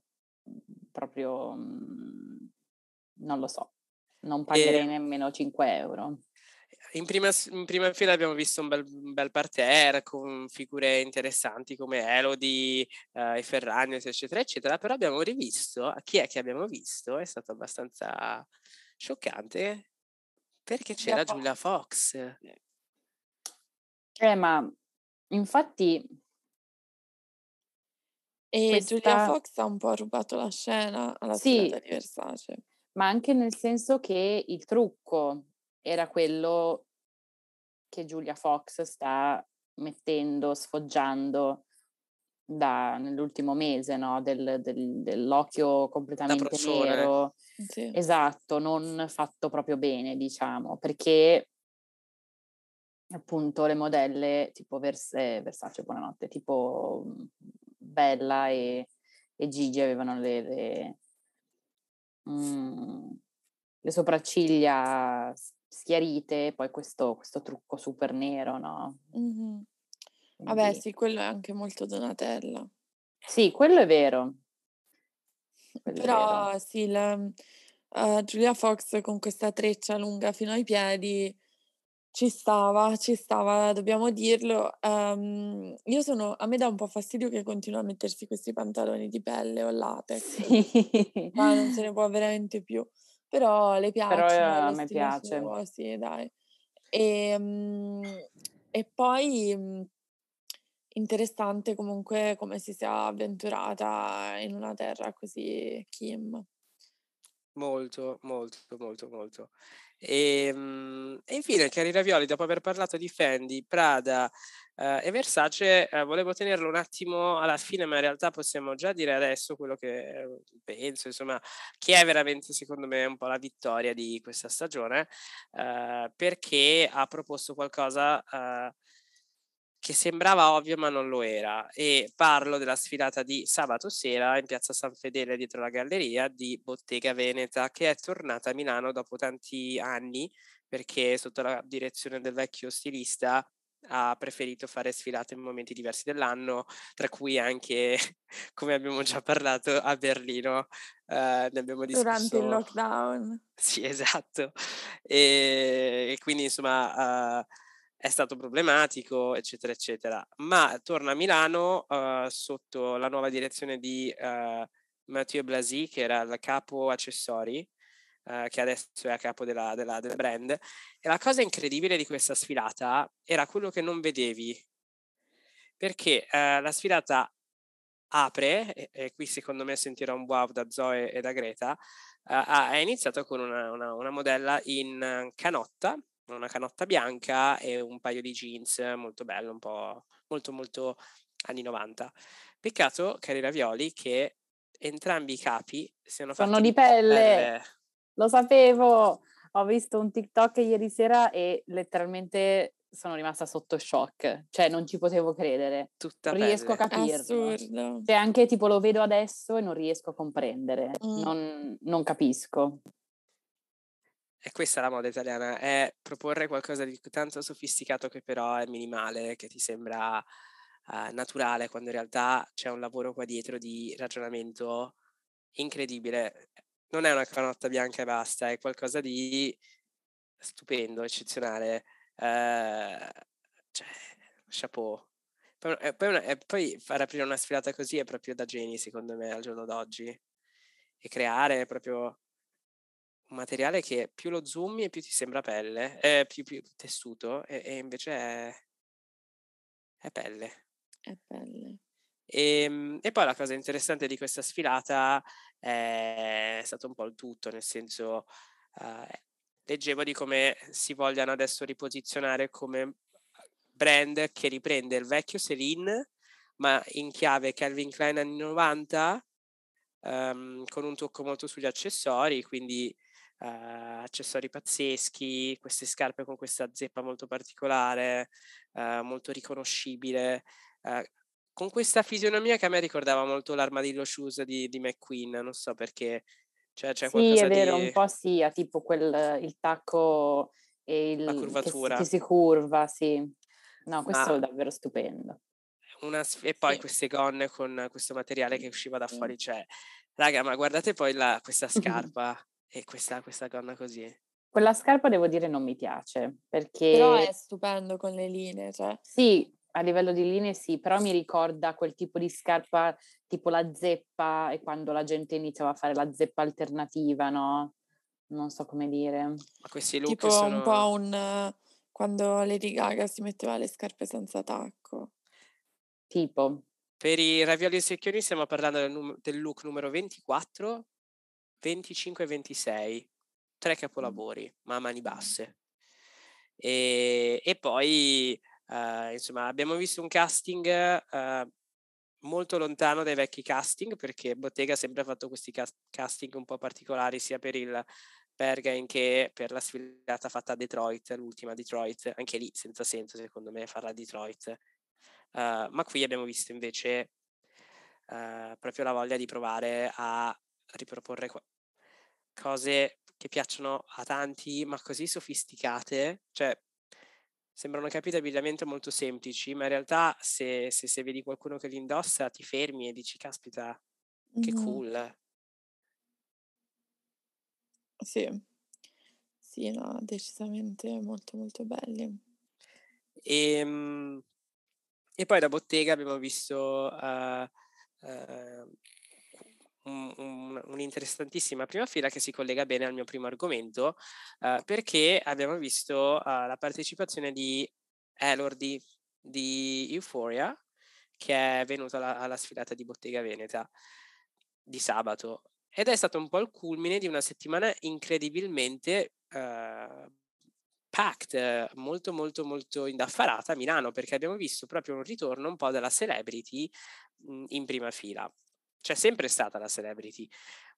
proprio non lo so, non pagherei e... nemmeno cinque euro. In prima, in prima fila abbiamo visto un bel, un bel parterre con figure interessanti come Elodie eh, e Ferragni eccetera eccetera, però abbiamo rivisto, chi è che abbiamo visto? È stato abbastanza scioccante perché c'era Giulia Fox. Eh ma infatti E Questa... Julia Fox ha un po' rubato la scena alla sfilata sì, di Versace. Ma anche nel senso che il trucco era quello che Julia Fox sta mettendo, sfoggiando da, nell'ultimo mese, no? Del, del, dell'occhio completamente nero. Sì. Esatto, non fatto proprio bene, diciamo, perché appunto le modelle tipo Vers- Versace, buonanotte, tipo... Bella e, e Gigi avevano le, le, mm, le sopracciglia schiarite, poi questo, questo trucco super nero, no? Mm-hmm. Quindi... Vabbè, sì, quello è anche molto Donatella. Sì, quello è vero. Quello Però è vero. Sì, la, uh, Julia Fox con questa treccia lunga fino ai piedi... Ci stava, ci stava, dobbiamo dirlo. Um, io sono, a me dà un po' fastidio che continua a mettersi questi pantaloni di pelle o latex. Sì. Ma non se ne può veramente più. Però le piacciono. Però a me piace. Suo, sì, dai. E, um, e poi um, interessante comunque come si sia avventurata in una terra così Kim. Molto, molto, molto, molto. E, mm, e infine, cari Ravioli, dopo aver parlato di Fendi, Prada eh, e Versace, eh, volevo tenerlo un attimo alla fine, ma in realtà possiamo già dire adesso quello che eh, penso, insomma, che è veramente, secondo me, un po' la vittoria di questa stagione, eh, perché ha proposto qualcosa eh, che sembrava ovvio ma non lo era, e parlo della sfilata di sabato sera in piazza San Fedele dietro la galleria di Bottega Veneta, che è tornata a Milano dopo tanti anni perché sotto la direzione del vecchio stilista ha preferito fare sfilate in momenti diversi dell'anno, tra cui anche, come abbiamo già parlato, a Berlino, eh, ne abbiamo discusso durante il lockdown. Sì, esatto. E, e quindi insomma eh, è stato problematico, eccetera, eccetera. Ma torna a Milano uh, sotto la nuova direzione di uh, Mathieu Blasi, che era il capo accessori, uh, che adesso è a capo della, della, della brand. E la cosa incredibile di questa sfilata era quello che non vedevi, perché uh, la sfilata apre, e, e qui secondo me sentirò un wow da Zoe e da Greta, ha uh, iniziato con una, una, una modella in canotta, una canotta bianca e un paio di jeans molto bello, un po' molto molto anni novanta. Peccato, cari Ravioli, che entrambi i capi siano fatti sono di pelle. pelle. Lo sapevo, ho visto un TikTok ieri sera e letteralmente sono rimasta sotto shock, cioè non ci potevo credere. Tutta riesco pelle. a capirlo. Assurdo. Cioè anche tipo lo vedo adesso e non riesco a comprendere, mm. non, non capisco. E questa è la moda italiana, è proporre qualcosa di tanto sofisticato che però è minimale, che ti sembra uh, naturale, quando in realtà c'è un lavoro qua dietro di ragionamento incredibile. Non è una canotta bianca e basta, è qualcosa di stupendo, eccezionale. Uh, cioè, chapeau. Poi, e poi, una, e poi far aprire una sfilata così è proprio da geni, secondo me, al giorno d'oggi. E creare proprio un materiale che più lo zoomi e più ti sembra pelle, eh, più, più tessuto, e, e invece è, è pelle. È pelle. E, e poi la cosa interessante di questa sfilata è stato un po' il tutto, nel senso, eh, leggevo di come si vogliano adesso riposizionare come brand che riprende il vecchio Celine, ma in chiave Calvin Klein anni novanta, um, con un tocco molto sugli accessori, quindi Uh, accessori pazzeschi, queste scarpe con questa zeppa molto particolare, uh, molto riconoscibile, uh, con questa fisionomia che a me ricordava molto l'armadillo shoes di, di McQueen, non so perché, cioè c'è sì, qualcosa di... Sì, è vero, di... un po' sì, ha tipo quel, il tacco e il... la curvatura. Che, che si curva, sì. No, questo Ma... è davvero stupendo. Una, e poi sì. queste gonne con questo materiale che usciva da fuori, cioè, raga, ma guardate poi la, questa scarpa. E questa, questa gonna così. Quella scarpa devo dire non mi piace, perché... Però è stupendo con le linee, cioè. Sì, a livello di linee sì, però mi ricorda quel tipo di scarpa, tipo la zeppa, e quando la gente iniziava a fare la zeppa alternativa, no? Non so come dire. Ma questi look tipo sono... un po' un... quando Lady Gaga si metteva le scarpe senza tacco. Tipo. Per i Ravioli e Secchioni stiamo parlando del, num- del look numero ventiquattro, venticinque e ventisei, tre capolavori, ma a mani basse. E, e poi, uh, insomma, abbiamo visto un casting uh, molto lontano dai vecchi casting, perché Bottega ha sempre fatto questi cast- casting un po' particolari, sia per il Berghain che per la sfilata fatta a Detroit, l'ultima Detroit, anche lì senza senso secondo me farla a Detroit. Uh, ma qui abbiamo visto invece uh, proprio la voglia di provare a riproporre qua. cose che piacciono a tanti, ma così sofisticate, cioè sembrano capi di abbigliamento molto semplici, ma in realtà se, se, se vedi qualcuno che li indossa ti fermi e dici caspita, che mm. cool. Sì, sì, no, decisamente molto molto belli. E, e poi da Bottega abbiamo visto uh, uh, un'interessantissima prima fila che si collega bene al mio primo argomento, eh, perché abbiamo visto eh, la partecipazione di Elordi di Euphoria, che è venuta alla, alla sfilata di Bottega Veneta di sabato. Ed è stato un po' il culmine di una settimana incredibilmente uh, packed, molto molto molto indaffarata a Milano, perché abbiamo visto proprio un ritorno un po' della celebrity mh, in prima fila. C'è sempre stata la celebrity,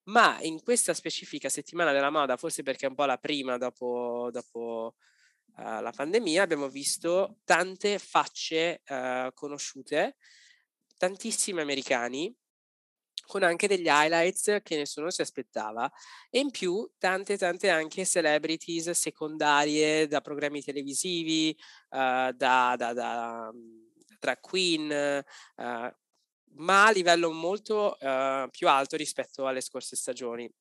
ma in questa specifica settimana della moda, forse perché è un po' la prima dopo, dopo uh, la pandemia, abbiamo visto tante facce uh, conosciute, tantissimi americani, con anche degli highlights che nessuno si aspettava, e in più tante tante anche celebrities secondarie da programmi televisivi, uh, da, da, da drag queen, uh, ma a livello molto uh, più alto rispetto alle scorse stagioni.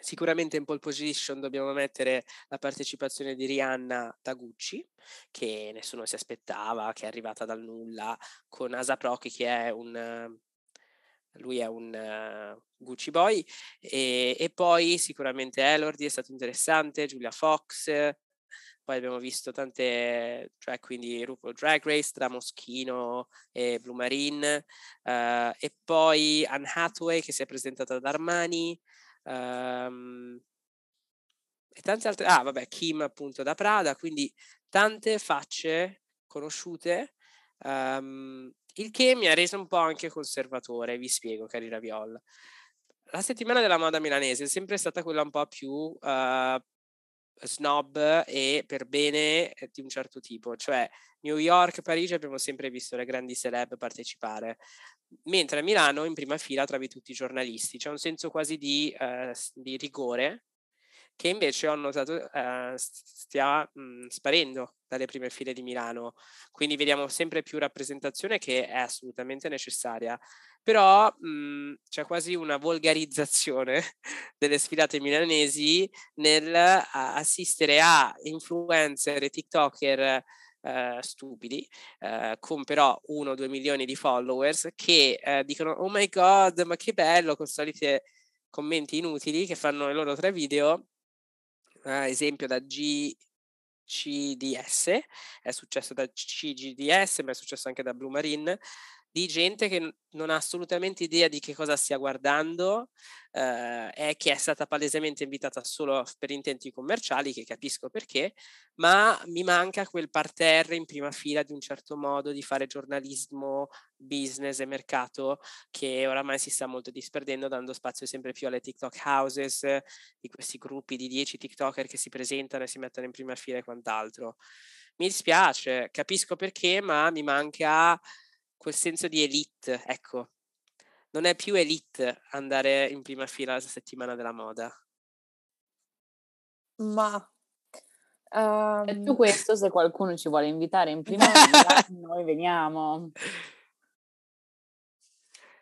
Sicuramente in pole position dobbiamo mettere la partecipazione di Rihanna da Gucci, che nessuno si aspettava, che è arrivata dal nulla, con A$AP Rocky, che è un... lui è un uh, Gucci boy, e, e poi sicuramente Elordi è stato interessante, Julia Fox, poi abbiamo visto tante, cioè quindi RuPaul Drag Race tra Moschino e Blue Marine, uh, e poi Anne Hathaway che si è presentata ad Armani, um, e tante altre, ah vabbè, Kim appunto da Prada, quindi tante facce conosciute, um, il che mi ha reso un po' anche conservatore, vi spiego, cari Raviol. La settimana della moda milanese è sempre stata quella un po' più uh, snob e per bene di un certo tipo, cioè New York, Parigi abbiamo sempre visto le grandi celeb partecipare, mentre a Milano in prima fila trovi tutti i giornalisti, c'è un senso quasi di, uh, di rigore che invece ho notato uh, stia mh, sparendo dalle prime file di Milano, quindi vediamo sempre più rappresentazione che è assolutamente necessaria, però mh, c'è quasi una volgarizzazione delle sfilate milanesi nel uh, assistere a influencer e tiktoker Uh, stupidi, uh, con però uno o due milioni di followers che uh, dicono oh my god ma che bello, con solite commenti inutili che fanno i loro tre video. Uh, esempio da G C D S, è successo da C G D S, ma è successo anche da Blue Marine, di gente che n- non ha assolutamente idea di che cosa stia guardando, eh, e che è stata palesemente invitata solo per intenti commerciali, che capisco perché, ma mi manca quel parterre in prima fila di un certo modo di fare giornalismo, business e mercato, che oramai si sta molto disperdendo, dando spazio sempre più alle TikTok houses, di questi gruppi di dieci TikToker che si presentano e si mettono in prima fila e quant'altro. Mi dispiace, capisco perché, ma mi manca quel senso di elite, ecco. Non è più elite andare in prima fila la settimana della moda. Ma um, detto questo, se qualcuno ci vuole invitare in prima fila, noi veniamo.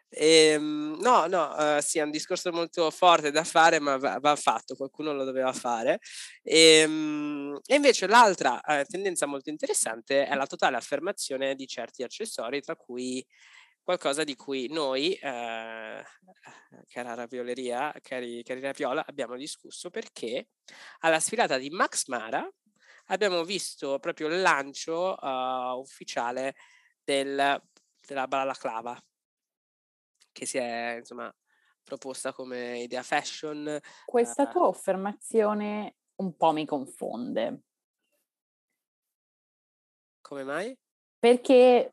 Ehm, no, no, uh, sì, è un discorso molto forte da fare, ma va, va fatto, qualcuno lo doveva fare. Ehm, e invece l'altra uh, tendenza molto interessante è la totale affermazione di certi accessori, tra cui qualcosa di cui noi, eh, cara Ravioleria, cari, cari Raviola, abbiamo discusso, perché alla sfilata di Max Mara abbiamo visto proprio il lancio uh, ufficiale del, della balaclava, che si è insomma proposta come idea fashion. Questa tua affermazione un po' mi confonde. Come mai? Perché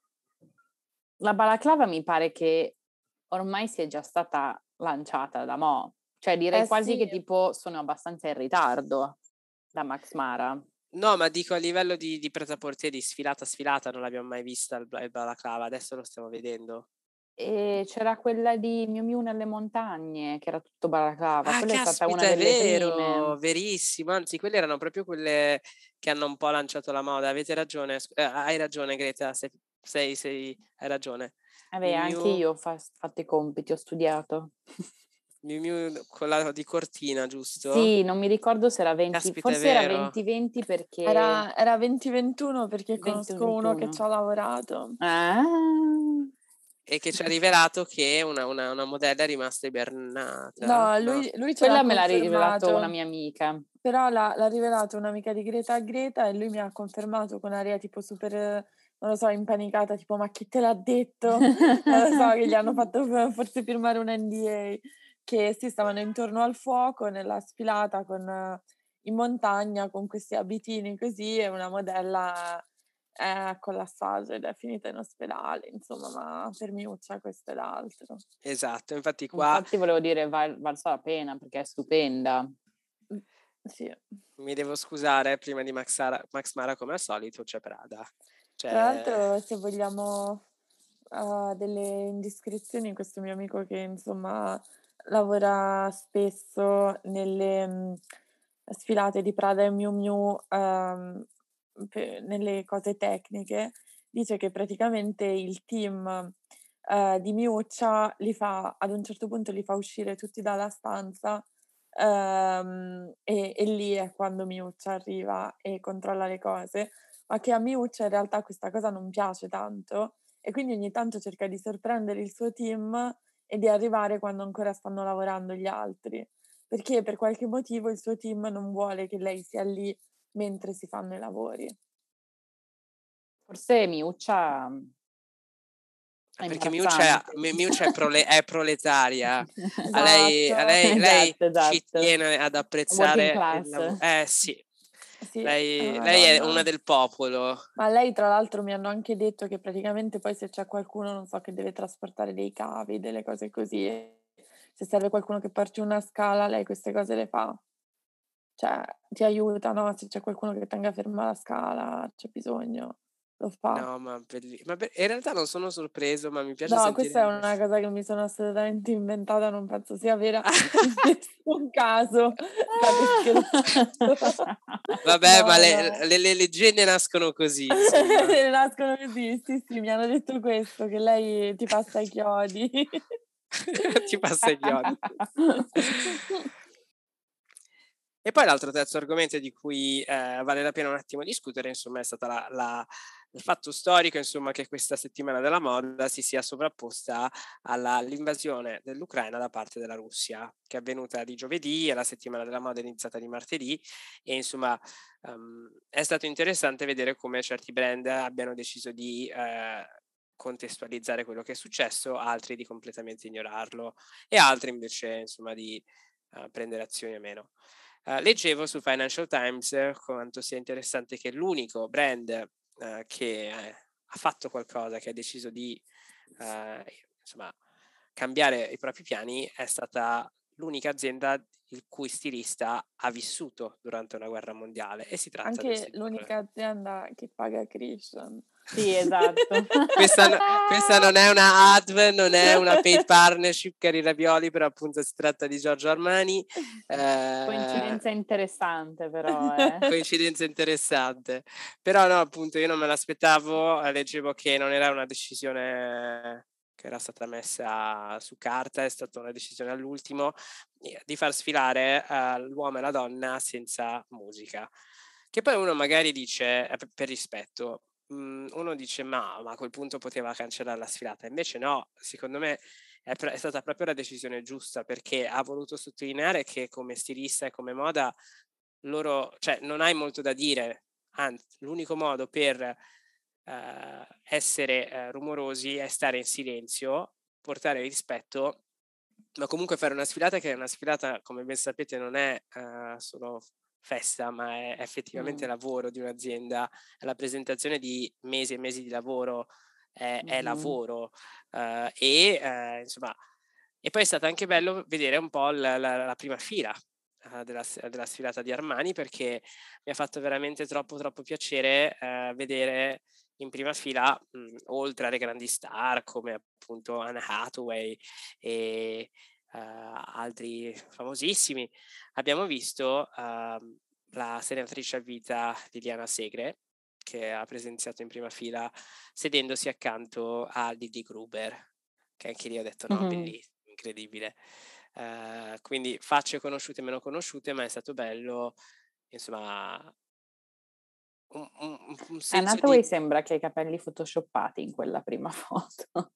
la balaclava mi pare che ormai sia già stata lanciata da mo', cioè direi eh quasi sì. Che tipo sono abbastanza in ritardo da Max Mara. No, ma dico a livello di, di prêt-à-porter, sfilata sfilata, non l'abbiamo mai vista il balaclava, adesso lo stiamo vedendo. E c'era quella di Miu Miu nelle montagne che era tutto balaclava, ah, quella caspita, è stata una delle vero, prime, verissimo, anzi quelle erano proprio quelle che hanno un po' lanciato la moda. Avete ragione, eh, hai ragione Greta, sei, sei, sei hai ragione. Vabbè, Miu anche Miu... io ho fa, fatto i compiti, ho studiato. Miu Miu con la di Cortina, giusto? Sì, non mi ricordo se era venti, caspita, forse era venti venti, perché era, era venti ventuno, perché conosco ventuno uno che ci ha lavorato. Ah, e che ci ha rivelato che una, una, una modella è rimasta ibernata. No, lui, no. lui ce Quella l'ha me l'ha rivelato una mia amica. Però l'ha, l'ha rivelato un'amica di Greta a Greta, e lui mi ha confermato con aria tipo super, non lo so, impanicata, tipo ma chi te l'ha detto? Non lo so, che gli hanno fatto forse firmare un N D A. che si stavano intorno al fuoco nella sfilata con, in montagna, con questi abitini così, e una modella è collassato ed è finita in ospedale, insomma, ma per Miuccia questo è l'altro. Esatto, infatti qua... Infatti volevo dire, val- valsa la pena perché è stupenda. Sì. Mi devo scusare prima di Max, Sara- Max Mara, come al solito, c'è Prada. Cioè... Tra l'altro, se vogliamo uh, delle indiscrezioni, questo mio amico che, insomma, lavora spesso nelle mh, sfilate di Prada e Miu Miu, um, nelle cose tecniche, dice che praticamente il team eh, di Miuccia li fa, ad un certo punto li fa uscire tutti dalla stanza, ehm, e, e lì è quando Miuccia arriva e controlla le cose, ma che a Miuccia in realtà questa cosa non piace tanto e quindi ogni tanto cerca di sorprendere il suo team e di arrivare quando ancora stanno lavorando gli altri, perché per qualche motivo il suo team non vuole che lei sia lì mentre si fanno i lavori. Forse Miuccia è perché Miuccia, Miuccia è, prole, è proletaria. Esatto, a lei, a lei, lei esatto, esatto. Ci tiene ad apprezzare il lavoro. Eh sì, sì lei, no, lei no, è una del popolo. Ma lei, tra l'altro, mi hanno anche detto che praticamente poi se c'è qualcuno, non so, che deve trasportare dei cavi, delle cose così, se serve qualcuno che porti una scala, lei queste cose le fa. Cioè, ti aiuta, no? Se c'è qualcuno che tenga ferma la scala, c'è bisogno, lo fa. No, ma, per... ma per... in realtà non sono sorpreso, ma mi piace no, sentire... No, questa è una cosa che mi sono assolutamente inventata, non penso sia vera in nessun caso. Vabbè, no, ma le, no. le, le leggende nascono così. Nascono così, sì, sì, mi hanno detto questo, che lei ti passa i chiodi. Ti passa i chiodi. E poi l'altro terzo argomento di cui eh, vale la pena un attimo discutere, insomma, è stata la, la, il fatto storico, insomma, che questa settimana della moda si sia sovrapposta alla, all'invasione dell'Ucraina da parte della Russia, che è avvenuta di giovedì e la settimana della moda è iniziata di martedì, e insomma um, è stato interessante vedere come certi brand abbiano deciso di eh, contestualizzare quello che è successo, altri di completamente ignorarlo e altri invece, insomma, di eh, prendere azioni o meno. Uh, leggevo su Financial Times eh, quanto sia interessante che l'unico brand eh, che eh, ha fatto qualcosa, che ha deciso di eh, insomma, cambiare i propri piani, è stata l'unica azienda il cui stilista ha vissuto durante una guerra mondiale, e si tratta anche l'unica azienda che paga Christian. Sì, esatto. questa, no, questa non è una ad, non è una paid partnership, cari Ravioli, però appunto si tratta di Giorgio Armani. Eh, coincidenza interessante però. Eh. Coincidenza interessante. Però no, appunto, io non me l'aspettavo, leggevo che non era una decisione che era stata messa su carta, è stata una decisione all'ultimo di far sfilare eh, l'uomo e la donna senza musica. Che poi uno magari dice, eh, per rispetto, uno dice ma, ma a quel punto poteva cancellare la sfilata, invece no, secondo me è, pr- è stata proprio la decisione giusta, perché ha voluto sottolineare che come stilista e come moda loro, cioè, non hai molto da dire, anzi l'unico modo per eh, essere eh, rumorosi è stare in silenzio, portare rispetto, ma comunque fare una sfilata che è una sfilata, come ben sapete, non è eh, solo festa, ma è effettivamente mm. lavoro di un'azienda, la presentazione di mesi e mesi di lavoro è, mm. è lavoro uh, e uh, insomma, e poi è stato anche bello vedere un po' la, la, la prima fila uh, della, della sfilata di Armani, perché mi ha fatto veramente troppo troppo piacere uh, vedere in prima fila mh, oltre alle grandi star come appunto Anne Hathaway e Uh, altri famosissimi, abbiamo visto uh, la senatrice a vita Liliana Segre, che ha presenziato in prima fila sedendosi accanto a Lily Gruber, che anche lì ho detto no, mm-hmm. bellissimo, incredibile, uh, quindi facce conosciute e meno conosciute, ma è stato bello, insomma, un, un, un senso Anatoli di... Sembra che hai i capelli photoshoppati in quella prima foto.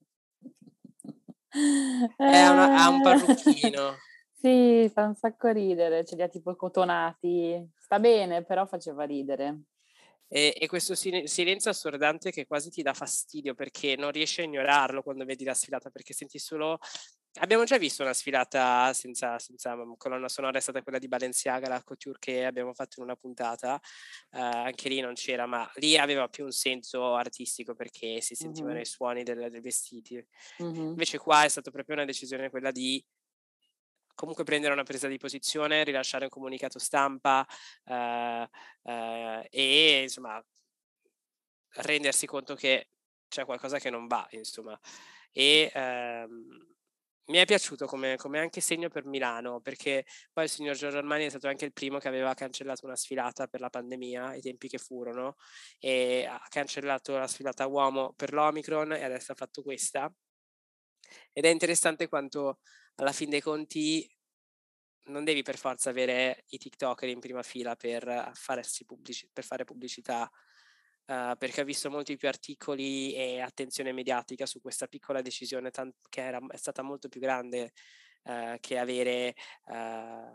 È una, ha un parrucchino. Sì, fa un sacco ridere, ce li ha tipo cotonati. Sta bene, però faceva ridere. E, e questo silenzio assordante che quasi ti dà fastidio, perché non riesci a ignorarlo quando vedi la sfilata, perché senti solo Abbiamo già visto una sfilata senza, senza colonna sonora, è stata quella di Balenciaga, la couture che abbiamo fatto in una puntata, uh, anche lì non c'era, ma lì aveva più un senso artistico perché si sentivano mm-hmm. i suoni del, dei vestiti. Mm-hmm. Invece qua è stata proprio una decisione quella di comunque prendere una presa di posizione, rilasciare un comunicato stampa uh, uh, e insomma rendersi conto che c'è qualcosa che non va, insomma. E... Uh, mi è piaciuto come, come anche segno per Milano, perché poi il signor Giorgio Armani è stato anche il primo che aveva cancellato una sfilata per la pandemia, i tempi che furono, e ha cancellato la sfilata uomo per l'Omicron e adesso ha fatto questa. Ed è interessante quanto alla fin dei conti non devi per forza avere i TikToker in prima fila per, farsi pubblici, per fare pubblicità. Uh, perché ho visto molti più articoli e attenzione mediatica su questa piccola decisione tant- che era, è stata molto più grande uh, che avere uh,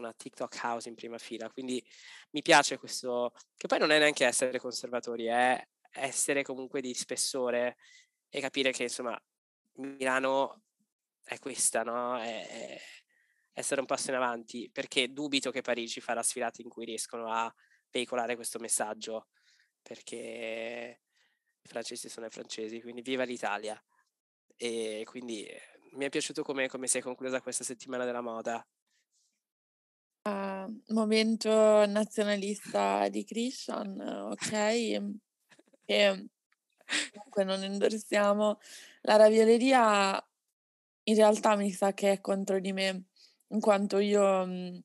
una TikTok house in prima fila. Quindi mi piace questo, che poi non è neanche essere conservatori, è essere comunque di spessore e capire che insomma Milano è questa, no? È, è essere un passo in avanti, perché dubito che Parigi farà sfilate in cui riescono a veicolare questo messaggio, perché i francesi sono i francesi, quindi viva l'Italia. E quindi mi è piaciuto come, come si è conclusa questa settimana della moda. Uh, momento nazionalista di Christian, ok? E comunque non endorsiamo. La ravioleria in realtà mi sa che è contro di me, in quanto io mh,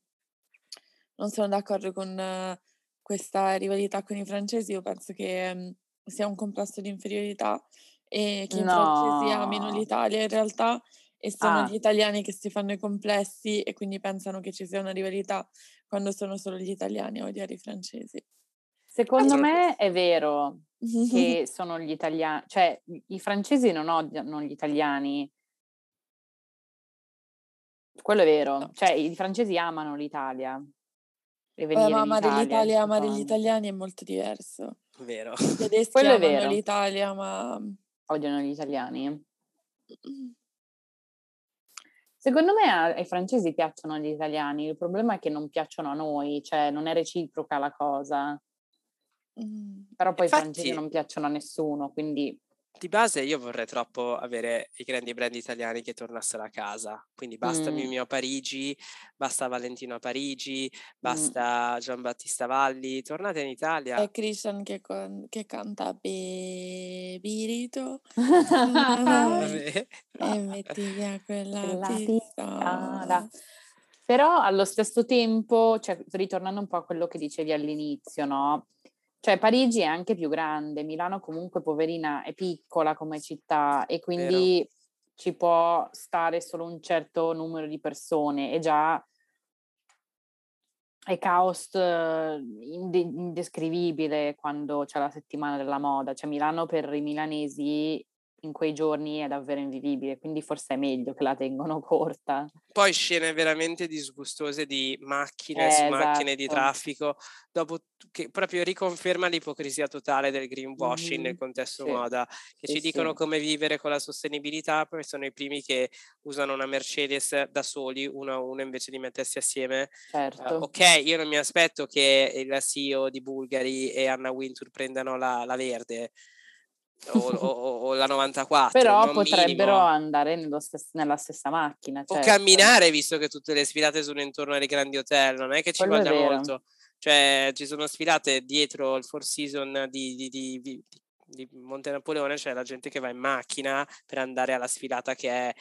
non sono d'accordo con... Uh, questa rivalità con i francesi. Io penso che um, sia un complesso di inferiorità e che no. i francesi amino l'Italia in realtà, e sono ah. gli italiani che si fanno i complessi e quindi pensano che ci sia una rivalità quando sono solo gli italiani a odiare i francesi. Secondo ah, me è vero che sono gli italiani, cioè i francesi non odiano gli italiani, quello è vero, no. Cioè i francesi amano l'Italia. Eh, ma amare l'Italia e amare gli italiani è molto diverso. Vero. I tedeschi quello amano è vero. L'Italia, ma... odiano gli italiani. Secondo me ai francesi piacciono gli italiani, il problema è che non piacciono a noi, cioè non è reciproca la cosa. Però poi infatti, i francesi non piacciono a nessuno, quindi... Di base io vorrei troppo avere i grandi brand italiani che tornassero a casa, quindi basta mm. Miu Miu a Parigi, basta Valentino a Parigi, basta mm. Giambattista Valli, tornate in Italia. È Christian che, con, che canta Bebirito e metti via quella la pistola. Però allo stesso tempo, cioè, ritornando un po' a quello che dicevi all'inizio, no? Cioè Parigi è anche più grande, Milano comunque poverina è piccola come città e quindi vero. Ci può stare solo un certo numero di persone e già è caos indescrivibile quando c'è la settimana della moda, cioè Milano per i milanesi in quei giorni è davvero invivibile, quindi forse è meglio che la tengano corta. Poi scene veramente disgustose di macchine eh, su esatto. macchine di traffico, dopo che proprio riconferma l'ipocrisia totale del greenwashing mm-hmm. nel contesto sì. moda, che sì, ci dicono sì. come vivere con la sostenibilità, poi sono i primi che usano una Mercedes da soli, uno a uno, invece di mettersi assieme. Certo. Uh, ok, io non mi aspetto che la C E O di Bulgari e Anna Wintour prendano la, la verde, O, o, o la novantaquattro, però potrebbero minimo. Andare nello stes- nella stessa macchina, certo. O camminare, visto che tutte le sfilate sono intorno ai grandi hotel, non è che ci quello voglia molto, cioè ci sono sfilate dietro il Four Seasons di, di, di, di, di Monte Napoleone, c'è cioè la gente che va in macchina per andare alla sfilata che è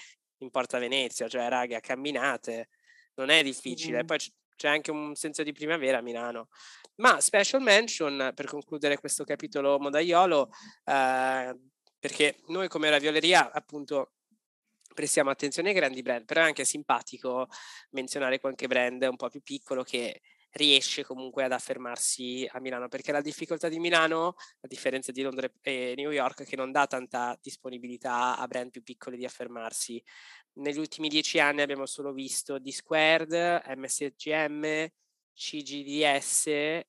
in Porta Venezia, cioè raga, camminate, non è difficile. Mm-hmm. Poi c- c'è anche un senso di primavera a Milano. Ma special mention, per concludere questo capitolo modaiolo, eh, perché noi come Ravioleria appunto prestiamo attenzione ai grandi brand, però è anche simpatico menzionare qualche brand un po' più piccolo che riesce comunque ad affermarsi a Milano, perché la difficoltà di Milano, a differenza di Londra e New York, che non dà tanta disponibilità a brand più piccoli di affermarsi. Negli ultimi dieci anni abbiamo solo visto D-Squared, M S G M, C G D S e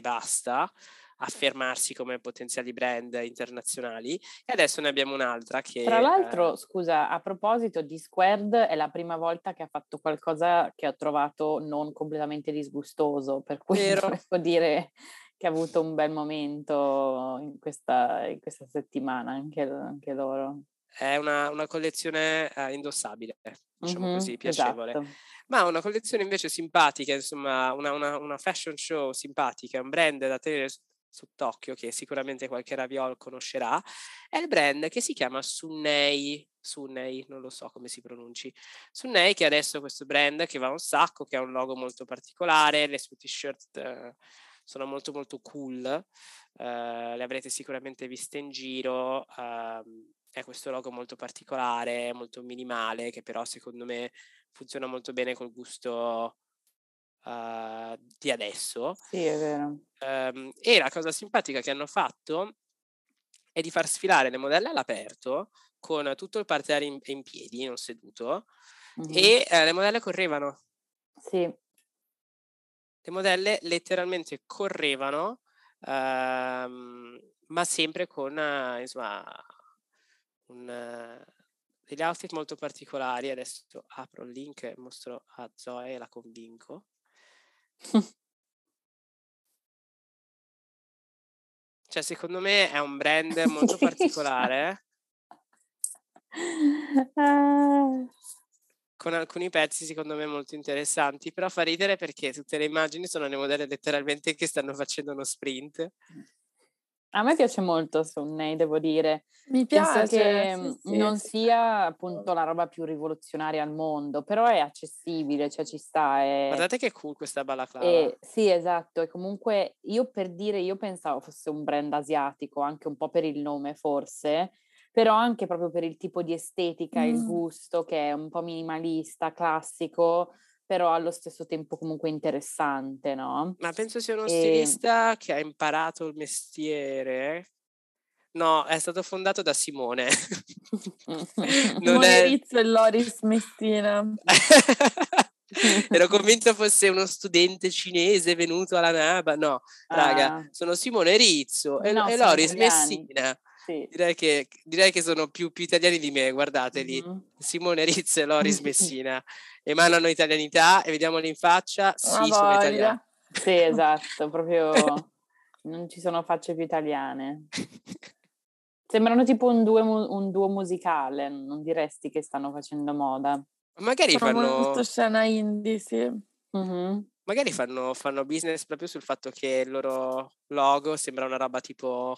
basta, affermarsi come potenziali brand internazionali. E adesso ne abbiamo un'altra che... Tra l'altro, eh... scusa, a proposito di Squared, è la prima volta che ha fatto qualcosa che ho trovato non completamente disgustoso, per cui posso dire che ha avuto un bel momento in questa, in questa settimana anche, anche loro. È una, una collezione eh, indossabile, diciamo mm-hmm, così, piacevole. Esatto. Ma una collezione invece simpatica, insomma, una, una, una fashion show simpatica, un brand da tenere sott'occhio che sicuramente qualche raviol conoscerà, è il brand che si chiama Sunnei. Sunnei, non lo so come si pronunci. Sunnei, che adesso è questo brand che va un sacco, che ha un logo molto particolare, le sue t-shirt... Eh, sono molto molto cool, uh, le avrete sicuramente viste in giro, uh, è questo logo molto particolare, molto minimale, che però secondo me funziona molto bene col gusto uh, di adesso. Sì, è vero. Um, e la cosa simpatica che hanno fatto è di far sfilare le modelle all'aperto, con tutto il parterre in, in piedi, non seduto, mm-hmm. e uh, le modelle correvano. Sì. Le modelle letteralmente correvano, ehm, ma sempre con uh, insomma, un, uh, degli outfit molto particolari. Adesso apro il link e mostro a Zoe e la convinco. Cioè, secondo me è un brand molto particolare, con alcuni pezzi secondo me molto interessanti, però fa ridere perché tutte le immagini sono le modelle letteralmente che stanno facendo uno sprint. A me piace molto Sunnei, devo dire. Mi piace. Penso che sì, sì. non sia appunto la roba più rivoluzionaria al mondo, però è accessibile, cioè ci sta. È... Guardate che cool questa balaclava. E, sì, esatto. E comunque io per dire, io pensavo fosse un brand asiatico, anche un po' per il nome forse, però anche proprio per il tipo di estetica, mm. il gusto, che è un po' minimalista, classico, però allo stesso tempo comunque interessante, no? Ma penso sia uno e... stilista che ha imparato il mestiere. No, è stato fondato da Simone. Simone è... Rizzo e Loris Messina. Ero convinto fosse uno studente cinese venuto alla Naba. No, ah. raga, sono Simone Rizzo e, no, e Loris italiani. Messina. Sì. Direi, che, direi che sono più, più italiani di me, guardateli. Mm-hmm. Simone Rizzo e Loris Messina emanano italianità e vediamoli in faccia, sì, ah, sono voglia. Italiani. Sì, esatto, proprio non ci sono facce più italiane. Sembrano tipo un duo, un duo musicale, non diresti che stanno facendo moda. Magari sono fanno... molto scena indie, sì. Mm-hmm. Magari fanno, fanno business proprio sul fatto che il loro logo sembra una roba tipo...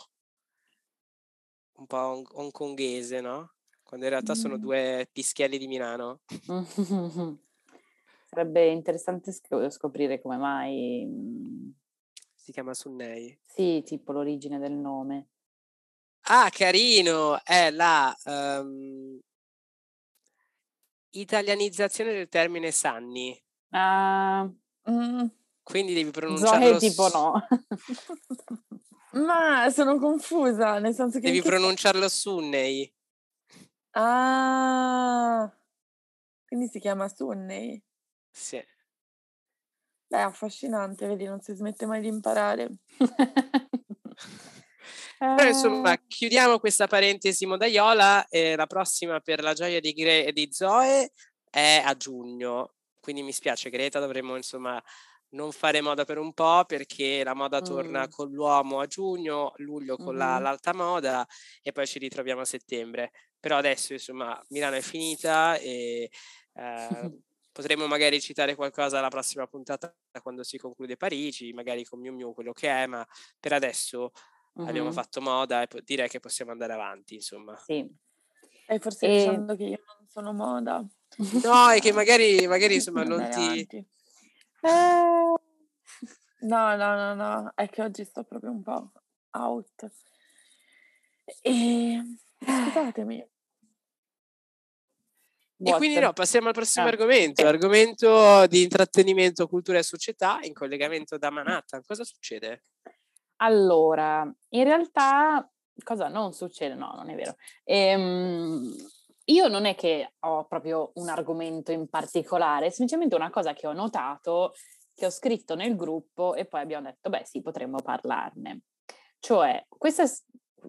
un po' hongkongese, no? Quando in realtà sono due pischelli di Milano. Sarebbe interessante scoprire come mai... Si chiama Sunnei. Sì, tipo l'origine del nome. Ah, carino! È la um, italianizzazione del termine Sunny. Ah. Mm. Quindi devi pronunciarlo... Zoe tipo su- no. Ma sono confusa, nel senso che... Devi pronunciarlo Sunnei. Ah, quindi si chiama Sunnei? Sì. Beh, è affascinante, vedi, non si smette mai di imparare. Però insomma, chiudiamo questa parentesi modaiola e la prossima, per la gioia di, Gre- e di Zoe, è a giugno. Quindi mi spiace, Greta, dovremmo insomma... non fare moda per un po', perché la moda torna mm. con l'uomo a giugno, luglio con mm. la, l'alta moda, e poi ci ritroviamo a settembre. Però adesso, insomma, Milano è finita e eh, potremo magari citare qualcosa alla prossima puntata quando si conclude Parigi, magari con Miu Miu, quello che è, ma per adesso mm-hmm. abbiamo fatto moda e po- direi che possiamo andare avanti, insomma. Sì. E forse e... dicendo che io non sono moda. No, e che magari, magari insomma, non ti... Avanti. Eh, no, no, no, no, è che oggi sto proprio un po' out. E scusatemi. E quindi no, passiamo al prossimo ah. argomento, argomento di intrattenimento, cultura e società, in collegamento da Manhattan. Cosa succede? Allora, in realtà cosa non succede? No, non è vero. Ehm Io non è che ho proprio un argomento in particolare, è semplicemente una cosa che ho notato, che ho scritto nel gruppo e poi abbiamo detto, beh sì, potremmo parlarne. Cioè, questa,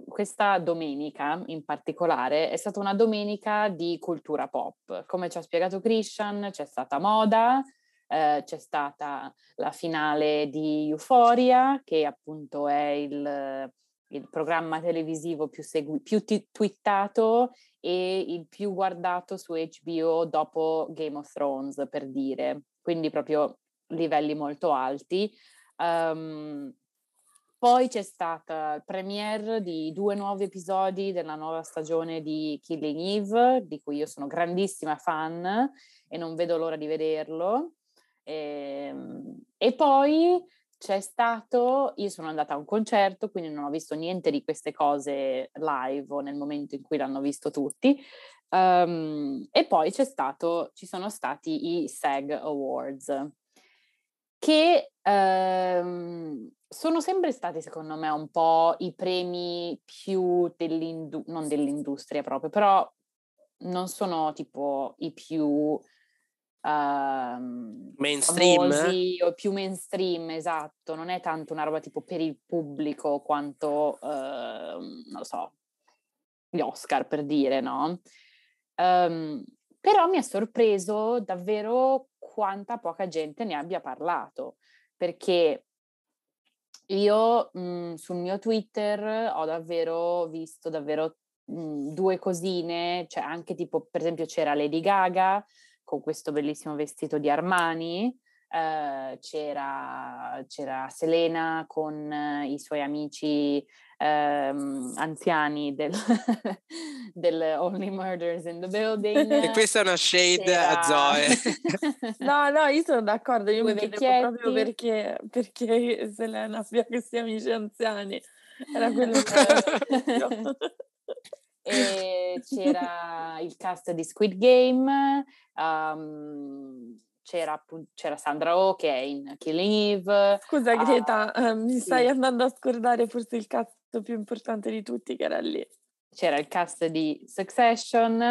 questa domenica in particolare è stata una domenica di cultura pop. Come ci ha spiegato Christian, c'è stata moda, eh, c'è stata la finale di Euphoria, che appunto è il, il programma televisivo più, segui- più t- twittato e il più guardato su H B O dopo Game of Thrones, per dire. Quindi proprio livelli molto alti. Um, Poi c'è stata il premiere di due nuovi episodi della nuova stagione di Killing Eve, di cui io sono grandissima fan e non vedo l'ora di vederlo. E, e poi c'è stato, io sono andata a un concerto, quindi non ho visto niente di queste cose live o nel momento in cui l'hanno visto tutti. Um, e poi c'è stato, ci sono stati i SAG Awards, che... Um, sono sempre stati, secondo me, un po' i premi più dell'indu- non dell'industria proprio, però non sono tipo i più uh, mainstream famosi, o più mainstream, esatto. Non è tanto una roba tipo per il pubblico quanto, uh, non lo so, gli Oscar, per dire, no? Um, però mi ha sorpreso davvero quanta poca gente ne abbia parlato, perché... Io mh, sul mio Twitter ho davvero visto davvero mh, due cosine, cioè anche tipo, per esempio, c'era Lady Gaga con questo bellissimo vestito di Armani, eh, c'era, c'era Selena con eh, i suoi amici eh, anziani del, del Only Murders in the Building. E questa è una shade c'era... a Zoe. No, no, io sono d'accordo, io mi chiedevo proprio perché, perché Selena abbia questi amici anziani. Era quello che era. E c'era il cast di Squid Game, um, c'era, c'era Sandra Oh che è in Killing Eve. Scusa Greta, uh, mi stai sì. andando a scordare forse il cast più importante di tutti che era lì. C'era il cast di Succession,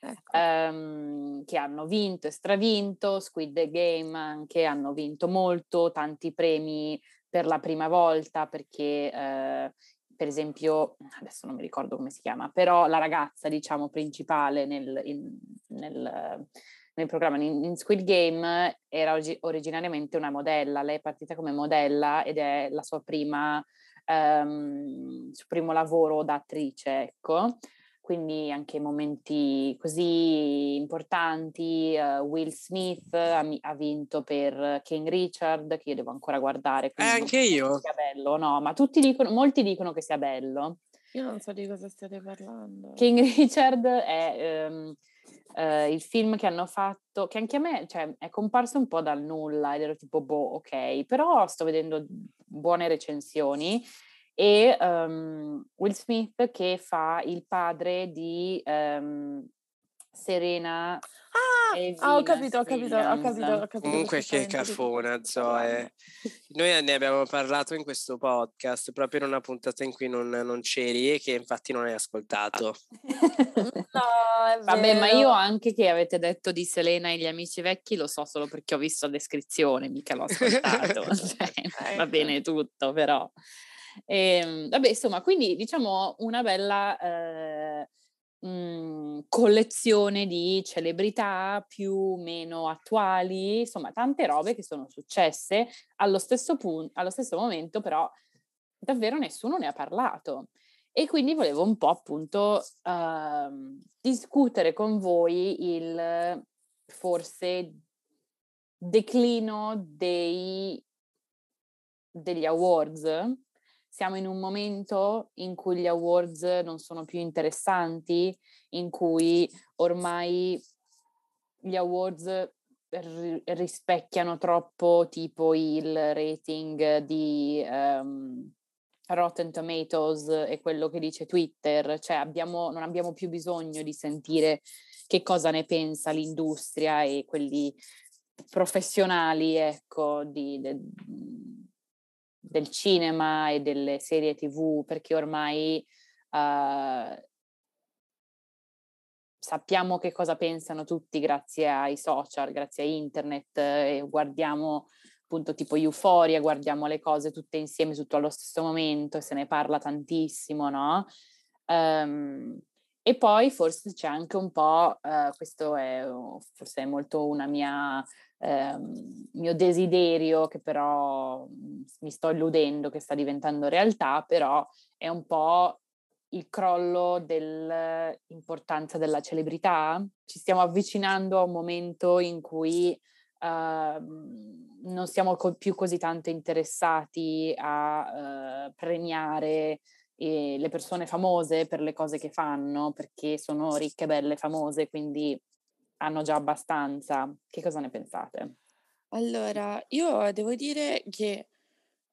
ecco. um, che hanno vinto e stravinto, Squid Game anche hanno vinto molto, tanti premi per la prima volta, perché uh, per esempio, adesso non mi ricordo come si chiama, però la ragazza, diciamo, principale nel, in, nel, nel programma in, in Squid Game era og- originariamente una modella, lei è partita come modella ed è la sua prima... Um, suo primo lavoro da attrice, ecco, quindi anche momenti così importanti. uh, Will Smith ha, ha vinto per King Richard, che io devo ancora guardare, eh, anche io sia bello, no, ma tutti dicono, molti dicono che sia bello, io non so di cosa stiate parlando. King Richard è um, uh, il film che hanno fatto, che anche a me, cioè, è comparso un po' dal nulla ed ero tipo boh, ok, però sto vedendo buone recensioni. E um, Will Smith che fa il padre di um, Serena. Ah, e ah ho capito, ho capito, ho capito, ho capito. Comunque che cafona Zoe. Noi ne abbiamo parlato in questo podcast, proprio in una puntata in cui non, non c'eri e che infatti non hai ascoltato. No, vabbè, ma io anche che avete detto di Selena e gli amici vecchi lo so solo perché ho visto la descrizione, mica l'ho ascoltato. Cioè, va bene tutto, però. E, vabbè, insomma, quindi diciamo una bella... Eh, Mm, collezione di celebrità più o meno attuali, insomma tante robe che sono successe allo stesso punto, allo stesso momento, però davvero nessuno ne ha parlato e quindi volevo un po' appunto uh, discutere con voi il forse declino dei, degli awards. Siamo in un momento in cui gli awards non sono più interessanti, in cui ormai gli awards rispecchiano troppo tipo il rating di um, Rotten Tomatoes e quello che dice Twitter, cioè abbiamo, non abbiamo più bisogno di sentire che cosa ne pensa l'industria e quelli professionali, ecco, di... di del cinema e delle serie tivù, perché ormai uh, sappiamo che cosa pensano tutti grazie ai social, grazie a internet, e guardiamo appunto tipo Euphoria, guardiamo le cose tutte insieme, tutto allo stesso momento, e se ne parla tantissimo, no? Um, e poi forse c'è anche un po', uh, questo è forse è molto una mia... Eh, mio desiderio, che però mi sto illudendo che sta diventando realtà, però è un po' il crollo dell'importanza della celebrità. Ci stiamo avvicinando a un momento in cui eh, non siamo co- più così tanto interessati a eh, premiare eh, le persone famose per le cose che fanno, perché sono ricche, belle, famose, quindi hanno già abbastanza. Che cosa ne pensate? Allora, io devo dire che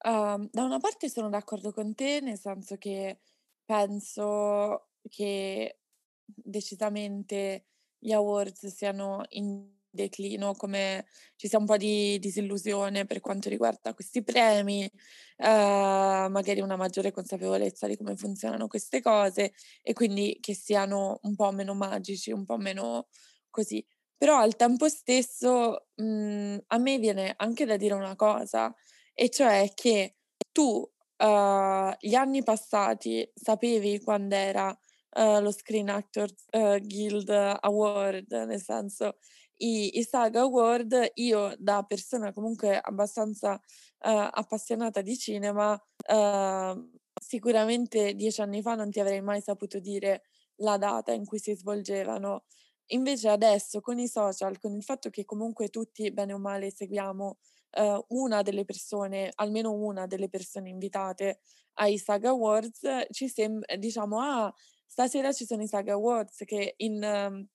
um, da una parte sono d'accordo con te, nel senso che penso che decisamente gli awards siano in declino, come ci sia un po' di disillusione per quanto riguarda questi premi, uh, magari una maggiore consapevolezza di come funzionano queste cose, e quindi che siano un po' meno magici, un po' meno... così. Però al tempo stesso mh, a me viene anche da dire una cosa, e cioè che tu uh, gli anni passati sapevi quando era uh, lo Screen Actors uh, Guild Award, nel senso i, i SAG Award. Io, da persona comunque abbastanza uh, appassionata di cinema, uh, sicuramente dieci anni fa non ti avrei mai saputo dire la data in cui si svolgevano. Invece adesso, con i social, con il fatto che comunque tutti, bene o male, seguiamo eh, una delle persone, almeno una delle persone invitate ai SAG Awards, ci sem- diciamo, ah, stasera ci sono i SAG Awards, che, in, um,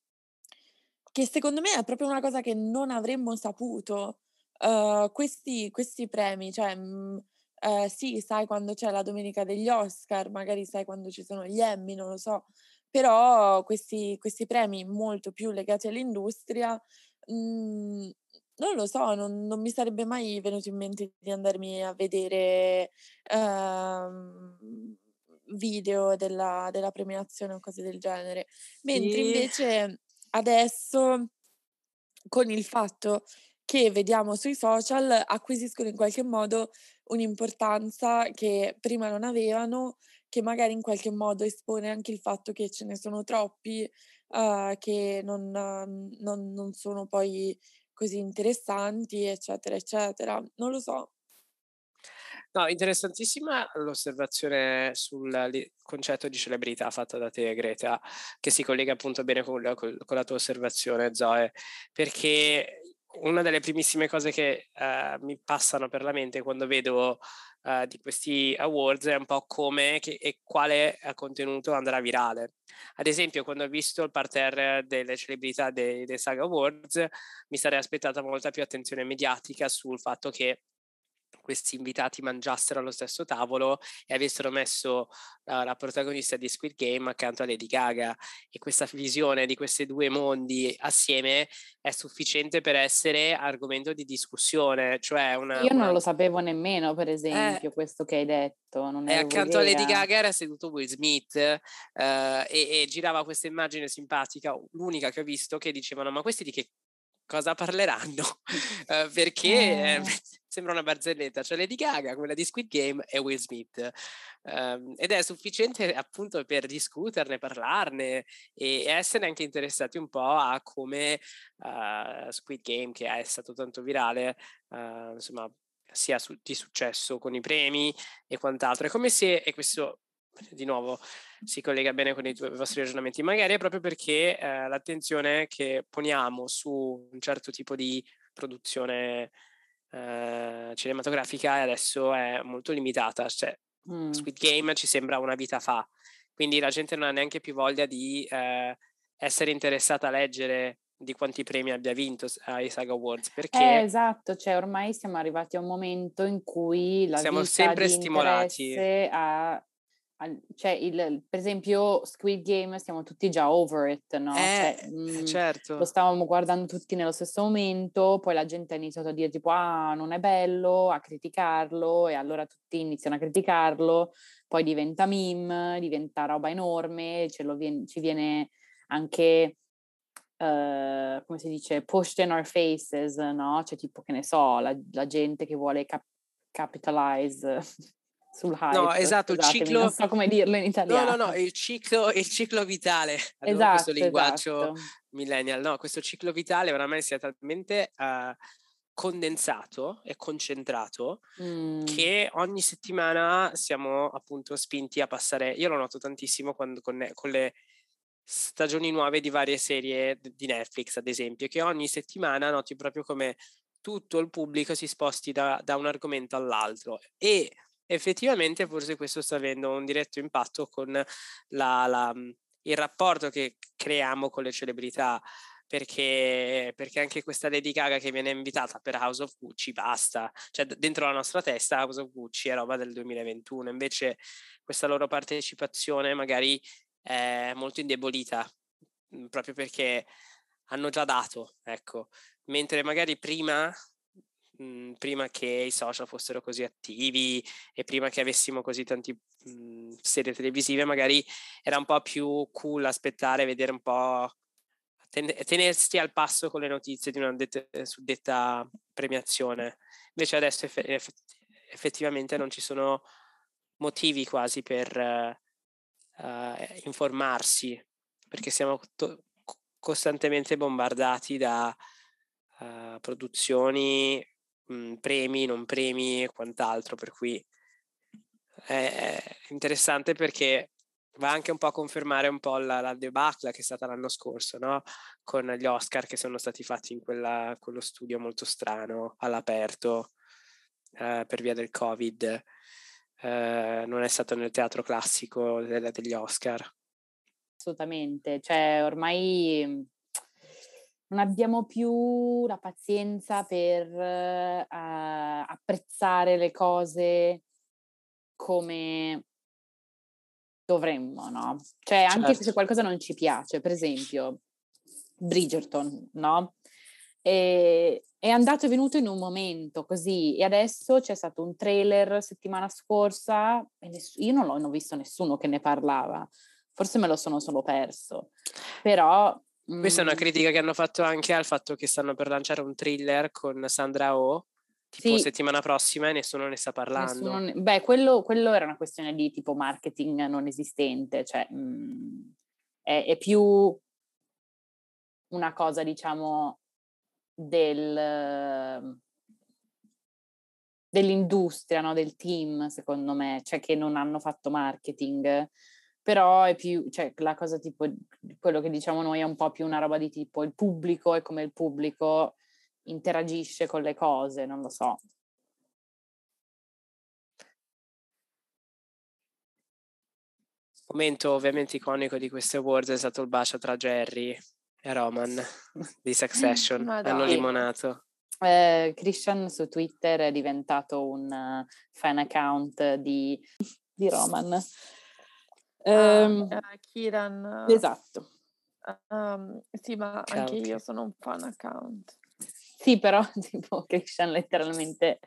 che secondo me è proprio una cosa che non avremmo saputo, uh, questi, questi premi, cioè... Mh, Uh, sì, sai quando c'è la domenica degli Oscar, magari sai quando ci sono gli Emmy, non lo so, però questi, questi premi molto più legati all'industria, mh, non lo so, non, non mi sarebbe mai venuto in mente di andarmi a vedere uh, video della, della premiazione o cose del genere, mentre sì. Invece adesso, con il fatto che vediamo sui social, acquisiscono in qualche modo un'importanza che prima non avevano, che magari in qualche modo espone anche il fatto che ce ne sono troppi, uh, che non, non, non sono poi così interessanti, eccetera, eccetera. Non lo so. No, interessantissima l'osservazione sul li- concetto di celebrità fatta da te, Greta, che si collega appunto bene con la, con la tua osservazione, Zoe, perché... Una delle primissime cose che uh, mi passano per la mente quando vedo uh, di questi awards è un po' come che, e quale contenuto andrà virale. Ad esempio, quando ho visto il parterre delle celebrità dei, dei SAG Awards, mi sarei aspettata molta più attenzione mediatica sul fatto che questi invitati mangiassero allo stesso tavolo e avessero messo uh, la protagonista di Squid Game accanto a Lady Gaga, e questa visione di questi due mondi assieme è sufficiente per essere argomento di discussione. Cioè una, Io non una... lo sapevo nemmeno, per esempio, eh, questo che hai detto. Non e accanto idea. A Lady Gaga era seduto Will Smith eh, e, e girava questa immagine simpatica, l'unica che ho visto, che dicevano ma questi di che cosa parleranno? uh, perché... Eh. Sembra una barzelletta, cioè Lady Gaga, quella di Squid Game, e Will Smith. Um, ed è sufficiente appunto per discuterne, parlarne e essere anche interessati un po' a come uh, Squid Game, che è stato tanto virale, uh, insomma, sia su- di successo con i premi e quant'altro. È come se, e questo di nuovo si collega bene con i, tu- i vostri ragionamenti, magari è proprio perché uh, l'attenzione che poniamo su un certo tipo di produzione Uh, cinematografica adesso è molto limitata, cioè mm. Squid Game ci sembra una vita fa, quindi la gente non ha neanche più voglia di uh, essere interessata a leggere di quanti premi abbia vinto ai SAG Awards, perché eh, esatto, cioè ormai siamo arrivati a un momento in cui la siamo vita sempre di stimolati a, a, cioè il, per esempio Squid Game siamo tutti già over it, no? Eh, cioè, mh, certo, lo stavamo guardando tutti nello stesso momento, poi la gente ha iniziato a dire tipo ah non è bello, a criticarlo, e allora tutti iniziano a criticarlo, poi diventa meme, diventa roba enorme, ce lo viene, ci viene anche uh, come si dice, pushed in our faces, no? Cioè tipo, che ne so, la, la gente che vuole cap- capitalize sul hype. No, esatto, il ciclo... Non so come dirlo in italiano. No, no, no, il ciclo, il ciclo vitale. Allora, esatto, questo linguaggio esatto. millennial. No, questo ciclo vitale oramai si è talmente... Uh, condensato e concentrato mm. che ogni settimana siamo appunto spinti a passare. Io lo noto tantissimo quando, con, con le stagioni nuove di varie serie di Netflix, ad esempio, che ogni settimana noti proprio come tutto il pubblico si sposti da, da un argomento all'altro, e effettivamente forse questo sta avendo un diretto impatto con la, la, il rapporto che creiamo con le celebrità. Perché, perché anche questa Lady Gaga che viene invitata per House of Gucci, basta, cioè dentro la nostra testa House of Gucci è roba del duemilaventuno, invece questa loro partecipazione magari è molto indebolita, proprio perché hanno già dato, ecco, mentre magari prima, mh, prima che i social fossero così attivi e prima che avessimo così tanti mh, serie televisive, magari era un po' più cool aspettare, vedere un po', tenersi al passo con le notizie di una det- suddetta premiazione. Invece adesso eff- effettivamente non ci sono motivi quasi per uh, uh, informarsi, perché siamo to- costantemente bombardati da uh, produzioni, mh, premi, non premi e quant'altro, per cui è interessante perché va anche un po' a confermare un po' la, la debacle che è stata l'anno scorso, no? Con gli Oscar che sono stati fatti in quella, quello studio molto strano, all'aperto, eh, per via del Covid. Eh, non è stato nel teatro classico de- degli Oscar. Assolutamente, cioè ormai non abbiamo più la pazienza per eh, apprezzare le cose come... dovremmo, no? Cioè, anche certo. se qualcosa non ci piace, per esempio, Bridgerton, no? E, è andato e venuto in un momento così, e adesso c'è stato un trailer settimana scorsa, e ness- io non l'ho non ho visto nessuno che ne parlava, forse me lo sono solo perso, però... Questa mh... è una critica che hanno fatto anche al fatto che stanno per lanciare un thriller con Sandra Oh, tipo sì. settimana prossima, e nessuno ne sta parlando. Ne... Beh, quello, quello era una questione di tipo marketing non esistente, cioè mh, è, è più una cosa, diciamo, del dell'industria, no? Del team, secondo me, cioè che non hanno fatto marketing, però è più, cioè la cosa tipo, quello che diciamo noi è un po' più una roba di tipo il pubblico e come il pubblico interagisce con le cose, non lo so. Il momento ovviamente iconico di questi awards è stato il bacio tra Jerry e Roman di Succession. Hanno limonato. Eh, Christian su Twitter è diventato un fan account di, di Roman. Um, uh, Kiran. Esatto. Um, sì, ma account. Anche io sono un fan account. Sì, però tipo Christian letteralmente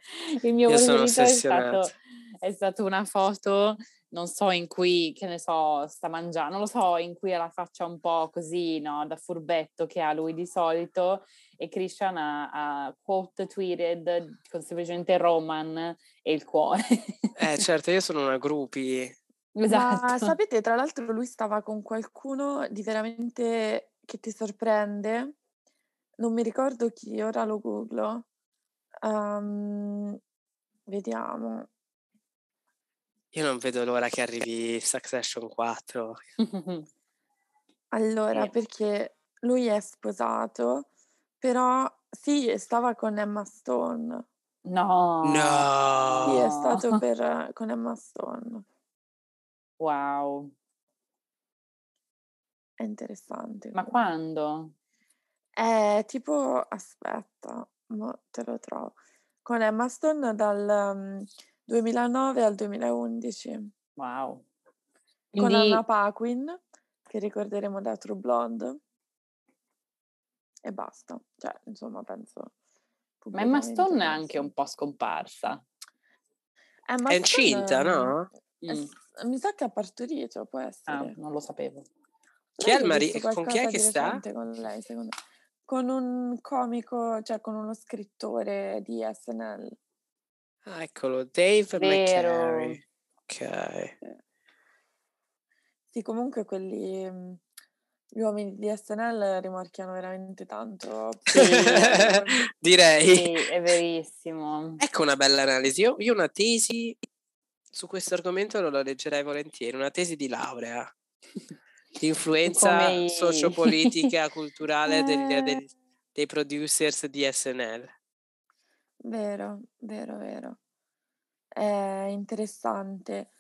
il mio preferito è stato, è stato una foto, non so, in cui, che ne so, sta mangiando, non lo so, in cui ha la faccia un po' così, no, da furbetto che ha lui di solito, e Christian ha, ha quote tweeted con semplicemente Roman e il cuore. Eh certo, io sono una groupie. Esatto. Ma sapete, tra l'altro lui stava con qualcuno di veramente che ti sorprende. Non mi ricordo chi, ora lo googlo. Um, vediamo. Io non vedo l'ora che arrivi Succession quattro. Allora, eh. perché lui è sposato, però sì, stava con Emma Stone. No! No! Sì, è stato per, con Emma Stone. Wow. È interessante. Ma quando? È tipo, aspetta, te lo trovo, con Emma Stone dal um, duemilanove al duemilaundici. Wow. Quindi... Con Anna Paquin, che ricorderemo da True Blonde, e basta. Cioè, insomma, penso... Ma Emma Stone penso. È anche un po' scomparsa. Emma è incinta, Stone, no? È, mm. Mi sa che ha partorito, può essere. Ah, non lo sapevo. Chi è il marito? Con chi è che sta? Con lei, secondo me. Con un comico, cioè con uno scrittore di S N L. Ah, eccolo, Dave McCary. Ok. Sì, comunque quelli... Gli uomini di S N L rimorchiano veramente tanto. Sì, direi. Sì, è verissimo. Ecco una bella analisi. Io, io una tesi su questo argomento lo leggerei volentieri. Una tesi di laurea. L'influenza Come... sociopolitica, culturale eh... del, del, dei producers di S N L. Vero, vero, vero. È interessante.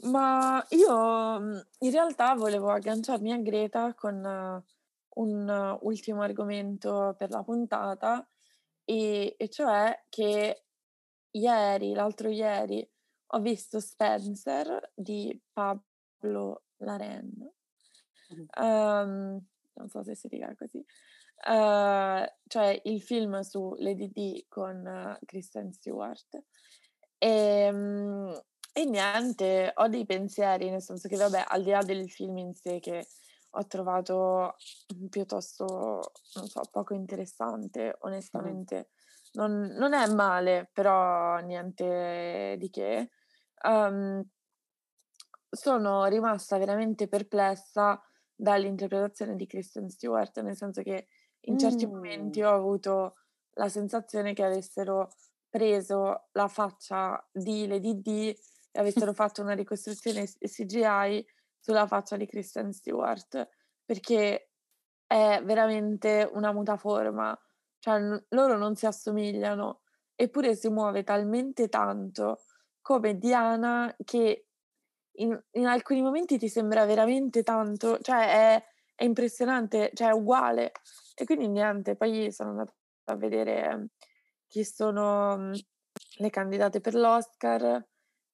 Ma io in realtà volevo agganciarmi a Greta con un ultimo argomento per la puntata, e, e cioè che ieri, l'altro ieri, ho visto Spencer di Pablo Larraín, um, non so se si dica così, uh, cioè il film su Lady Di con Kristen Stewart, e... Um, E niente, ho dei pensieri, nel senso che vabbè, al di là del film in sé che ho trovato piuttosto, non so, poco interessante, onestamente. Non, non è male, però niente di che. Um, sono rimasta veramente perplessa dall'interpretazione di Kristen Stewart, nel senso che in mm. certi momenti ho avuto la sensazione che avessero preso la faccia di Lady Di e avessero fatto una ricostruzione C G I sulla faccia di Kristen Stewart, perché è veramente una mutaforma, cioè n- loro non si assomigliano, eppure si muove talmente tanto come Diana che in, in alcuni momenti ti sembra veramente tanto, cioè è, è impressionante, cioè è uguale. E quindi niente, poi sono andata a vedere chi sono le candidate per l'Oscar.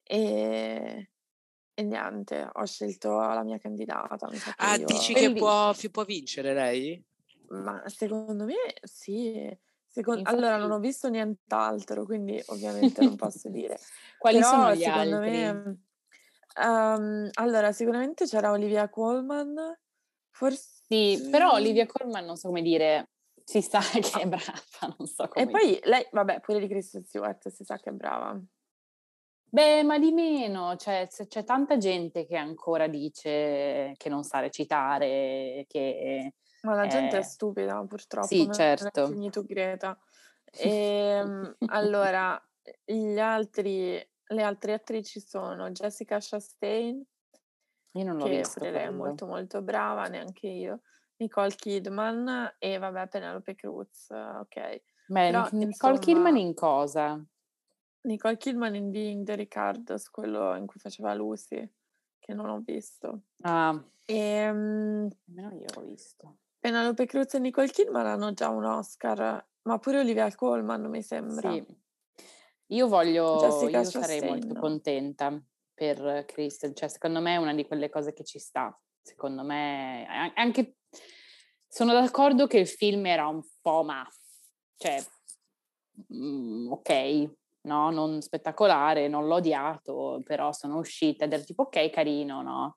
E, e niente, ho scelto la mia candidata. Mi sa che ah, io... dici che può, può vincere lei? Ma secondo me sì. Secondo... Infatti... Allora, non ho visto nient'altro, quindi ovviamente non posso dire. Quali Però, sono gli altri? Me, um, allora, sicuramente c'era Olivia Colman. Forse... Sì, però Olivia Colman, non so come dire, si sa che è brava, non so come. E poi lei, vabbè, pure di Kristen Stewart si sa che è brava. Beh, ma di meno, cioè, c'è tanta gente che ancora dice che non sa recitare, che... Ma la è... gente è stupida, purtroppo. Sì, certo. Non è finito Greta. E, allora, gli altri, le altre attrici sono Jessica Chastain, io non l'ho che visto, è molto molto brava, neanche io, Nicole Kidman e, vabbè, Penelope Cruz, ok. Beh, però, Nicole insomma... Kidman in cosa? Nicole Kidman in Being the Ricardos, quello in cui faceva Lucy, che non ho visto. Ah. E, um, no, io l'ho visto. Penelope Cruz e Nicole Kidman hanno già un Oscar, ma pure Olivia Colman, mi sembra. Sì. Io voglio, Jessica io sarei molto contenta per Kristen, cioè secondo me è una di quelle cose che ci sta. Secondo me, anche sono d'accordo che il film era un po' ma, cioè, mm, ok, no, non spettacolare, non l'ho odiato, però sono uscita del tipo ok, carino, no?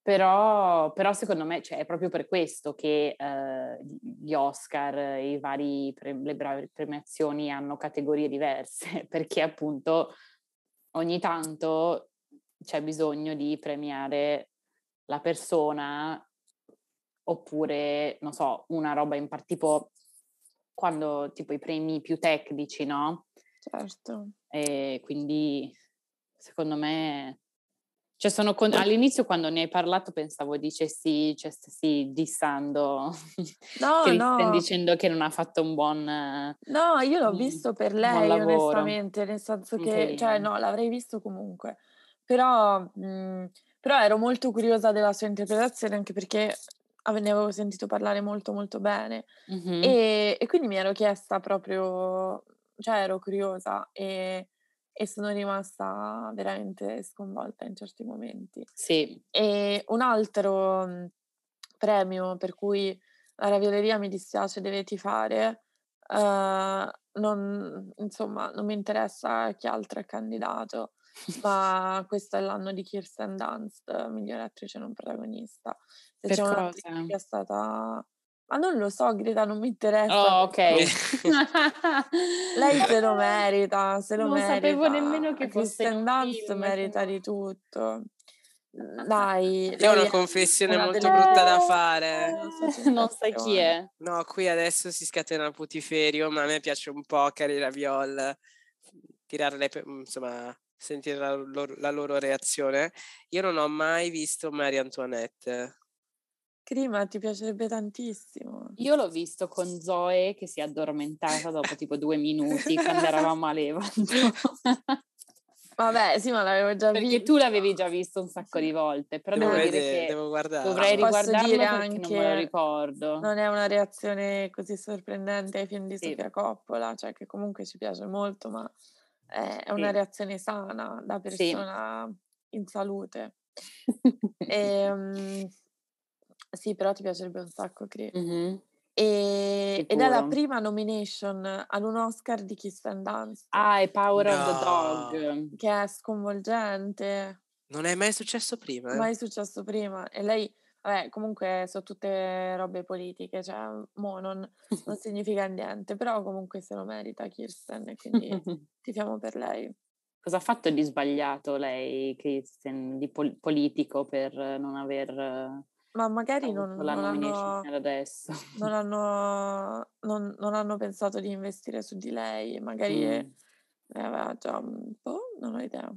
Però, però secondo me, cioè, è proprio per questo che eh, gli Oscar, i vari pre- le premiazioni hanno categorie diverse, perché appunto ogni tanto c'è bisogno di premiare la persona, oppure, non so, una roba in par- tipo... quando tipo i premi più tecnici, no? Certo. E quindi secondo me, cioè sono con... all'inizio quando ne hai parlato pensavo dicessi, cioè stessi dissando, no, no. dicendo che non ha fatto un buon No, io l'ho visto per lei onestamente, nel senso che, okay. cioè no, l'avrei visto comunque, però, mh, però ero molto curiosa della sua interpretazione, anche perché ne avevo sentito parlare molto molto bene, mm-hmm. e, e quindi mi ero chiesta proprio, cioè ero curiosa e, e sono rimasta veramente sconvolta in certi momenti. Sì. E un altro premio per cui la Ravioleria mi dispiace deve tifare, uh, non, insomma non mi interessa chi altro è candidato, ma questo è l'anno di Kirsten Dunst, migliore attrice non protagonista. Se per c'è cosa? Che è stata... Ma non lo so, Greta, non mi interessa. Oh, ok. Lei se lo merita, se lo non merita. Non sapevo nemmeno che fosse Kirsten Dunst, merita di tutto. Dai, io ho una confessione una molto delle... brutta da fare. Non sai chi è. No, qui adesso si scatena il putiferio, ma a me piace un po' Cari Raviol, tirarle, insomma, sentire la loro, la loro reazione. Io non ho mai visto Marie Antoinette. Crima, ti piacerebbe tantissimo. Io l'ho visto con Zoe che si è addormentata dopo tipo due minuti quando eravamo a Levanto. Vabbè, sì, ma l'avevo già perché visto. Perché tu l'avevi già visto un sacco di volte, però devo, devo dire vedere, che devo dovrei riguardarlo dire perché anche, non me lo ricordo. Non è una reazione così sorprendente ai film di sì. Sofia Coppola, cioè che comunque ci piace molto, ma è una sì. reazione sana da persona sì. in salute. E, um, sì, però ti piacerebbe un sacco, credo. Mm-hmm. E, ed è la prima nomination ad un Oscar di Kirsten Dunst. Ah, è Power no. of the Dog, che è sconvolgente. Non è mai successo prima? Eh? Mai successo prima. E lei, vabbè, comunque sono tutte robe politiche, cioè mo non, non significa niente, però comunque se lo merita Kirsten, e quindi tifiamo per lei. Cosa ha fatto di sbagliato lei, Kirsten, di pol- politico per non aver... Ma magari non, non, hanno, adesso. non, hanno, non, non hanno pensato di investire su di lei, magari mm. ne aveva già un po', non ho idea.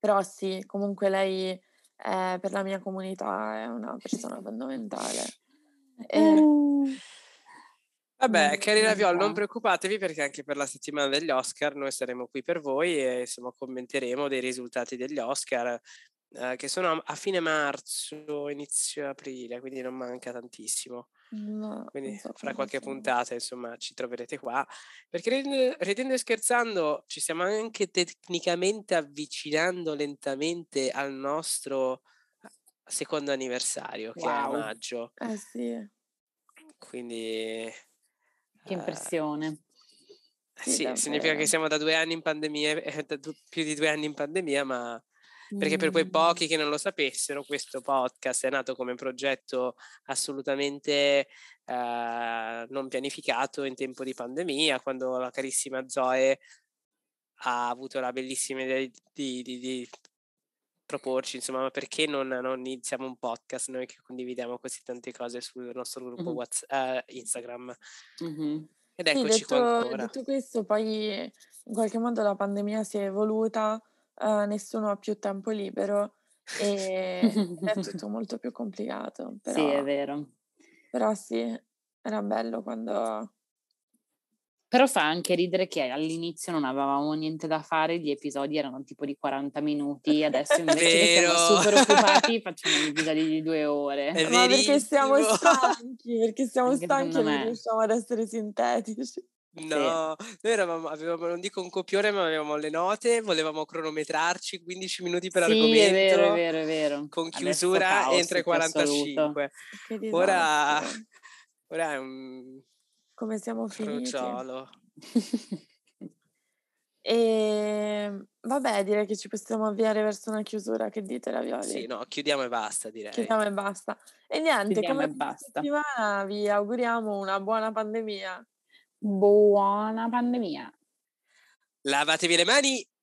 Però sì, comunque lei eh, per la mia comunità è una persona fondamentale. E... Vabbè, cari Raviol, non preoccupatevi perché anche per la settimana degli Oscar noi saremo qui per voi e insomma commenteremo dei risultati degli Oscar. Uh, che sono a fine marzo, inizio aprile, quindi non manca tantissimo. No, quindi so fra qualche puntata insomma ci troverete qua, perché ridendo e scherzando ci stiamo anche tecnicamente avvicinando lentamente al nostro secondo anniversario, wow. che è a maggio. Eh sì. Quindi che impressione. Uh, sì, sì significa che siamo da due anni in pandemia, eh, da du- più di due anni in pandemia, ma perché per quei pochi che non lo sapessero, questo podcast è nato come progetto assolutamente eh, non pianificato in tempo di pandemia, quando la carissima Zoe ha avuto la bellissima idea di, di, di, di proporci, insomma, ma perché non, non iniziamo un podcast noi che condividiamo così tante cose sul nostro gruppo mm-hmm. WhatsApp, eh, Instagram. Mm-hmm. Ed eccoci qua ancora. Detto questo, poi in qualche modo la pandemia si è evoluta. Uh, nessuno ha più tempo libero e è tutto molto più complicato, però, sì è vero, però sì, era bello quando, però fa anche ridere che all'inizio non avevamo niente da fare, gli episodi erano tipo di quaranta minuti, adesso invece che siamo super occupati facciamo episodi di due ore, è ma verissimo. Perché siamo stanchi perché siamo anche stanchi e non riusciamo ad essere sintetici. No, sì. Noi eravamo, avevamo, non dico un copione, ma avevamo le note, volevamo cronometrarci quindici minuti per sì, argomento, è vero, è vero, è vero. Con chiusura entro i quarantacinque. Ora, ora è un come siamo finiti. E vabbè, direi che ci possiamo avviare verso una chiusura, che dite, Ravioli? Sì, no, chiudiamo e basta, direi. Chiudiamo e basta. E niente, chiudiamo come ogni settimana vi auguriamo una buona pandemia. Buona pandemia. Lavatevi le mani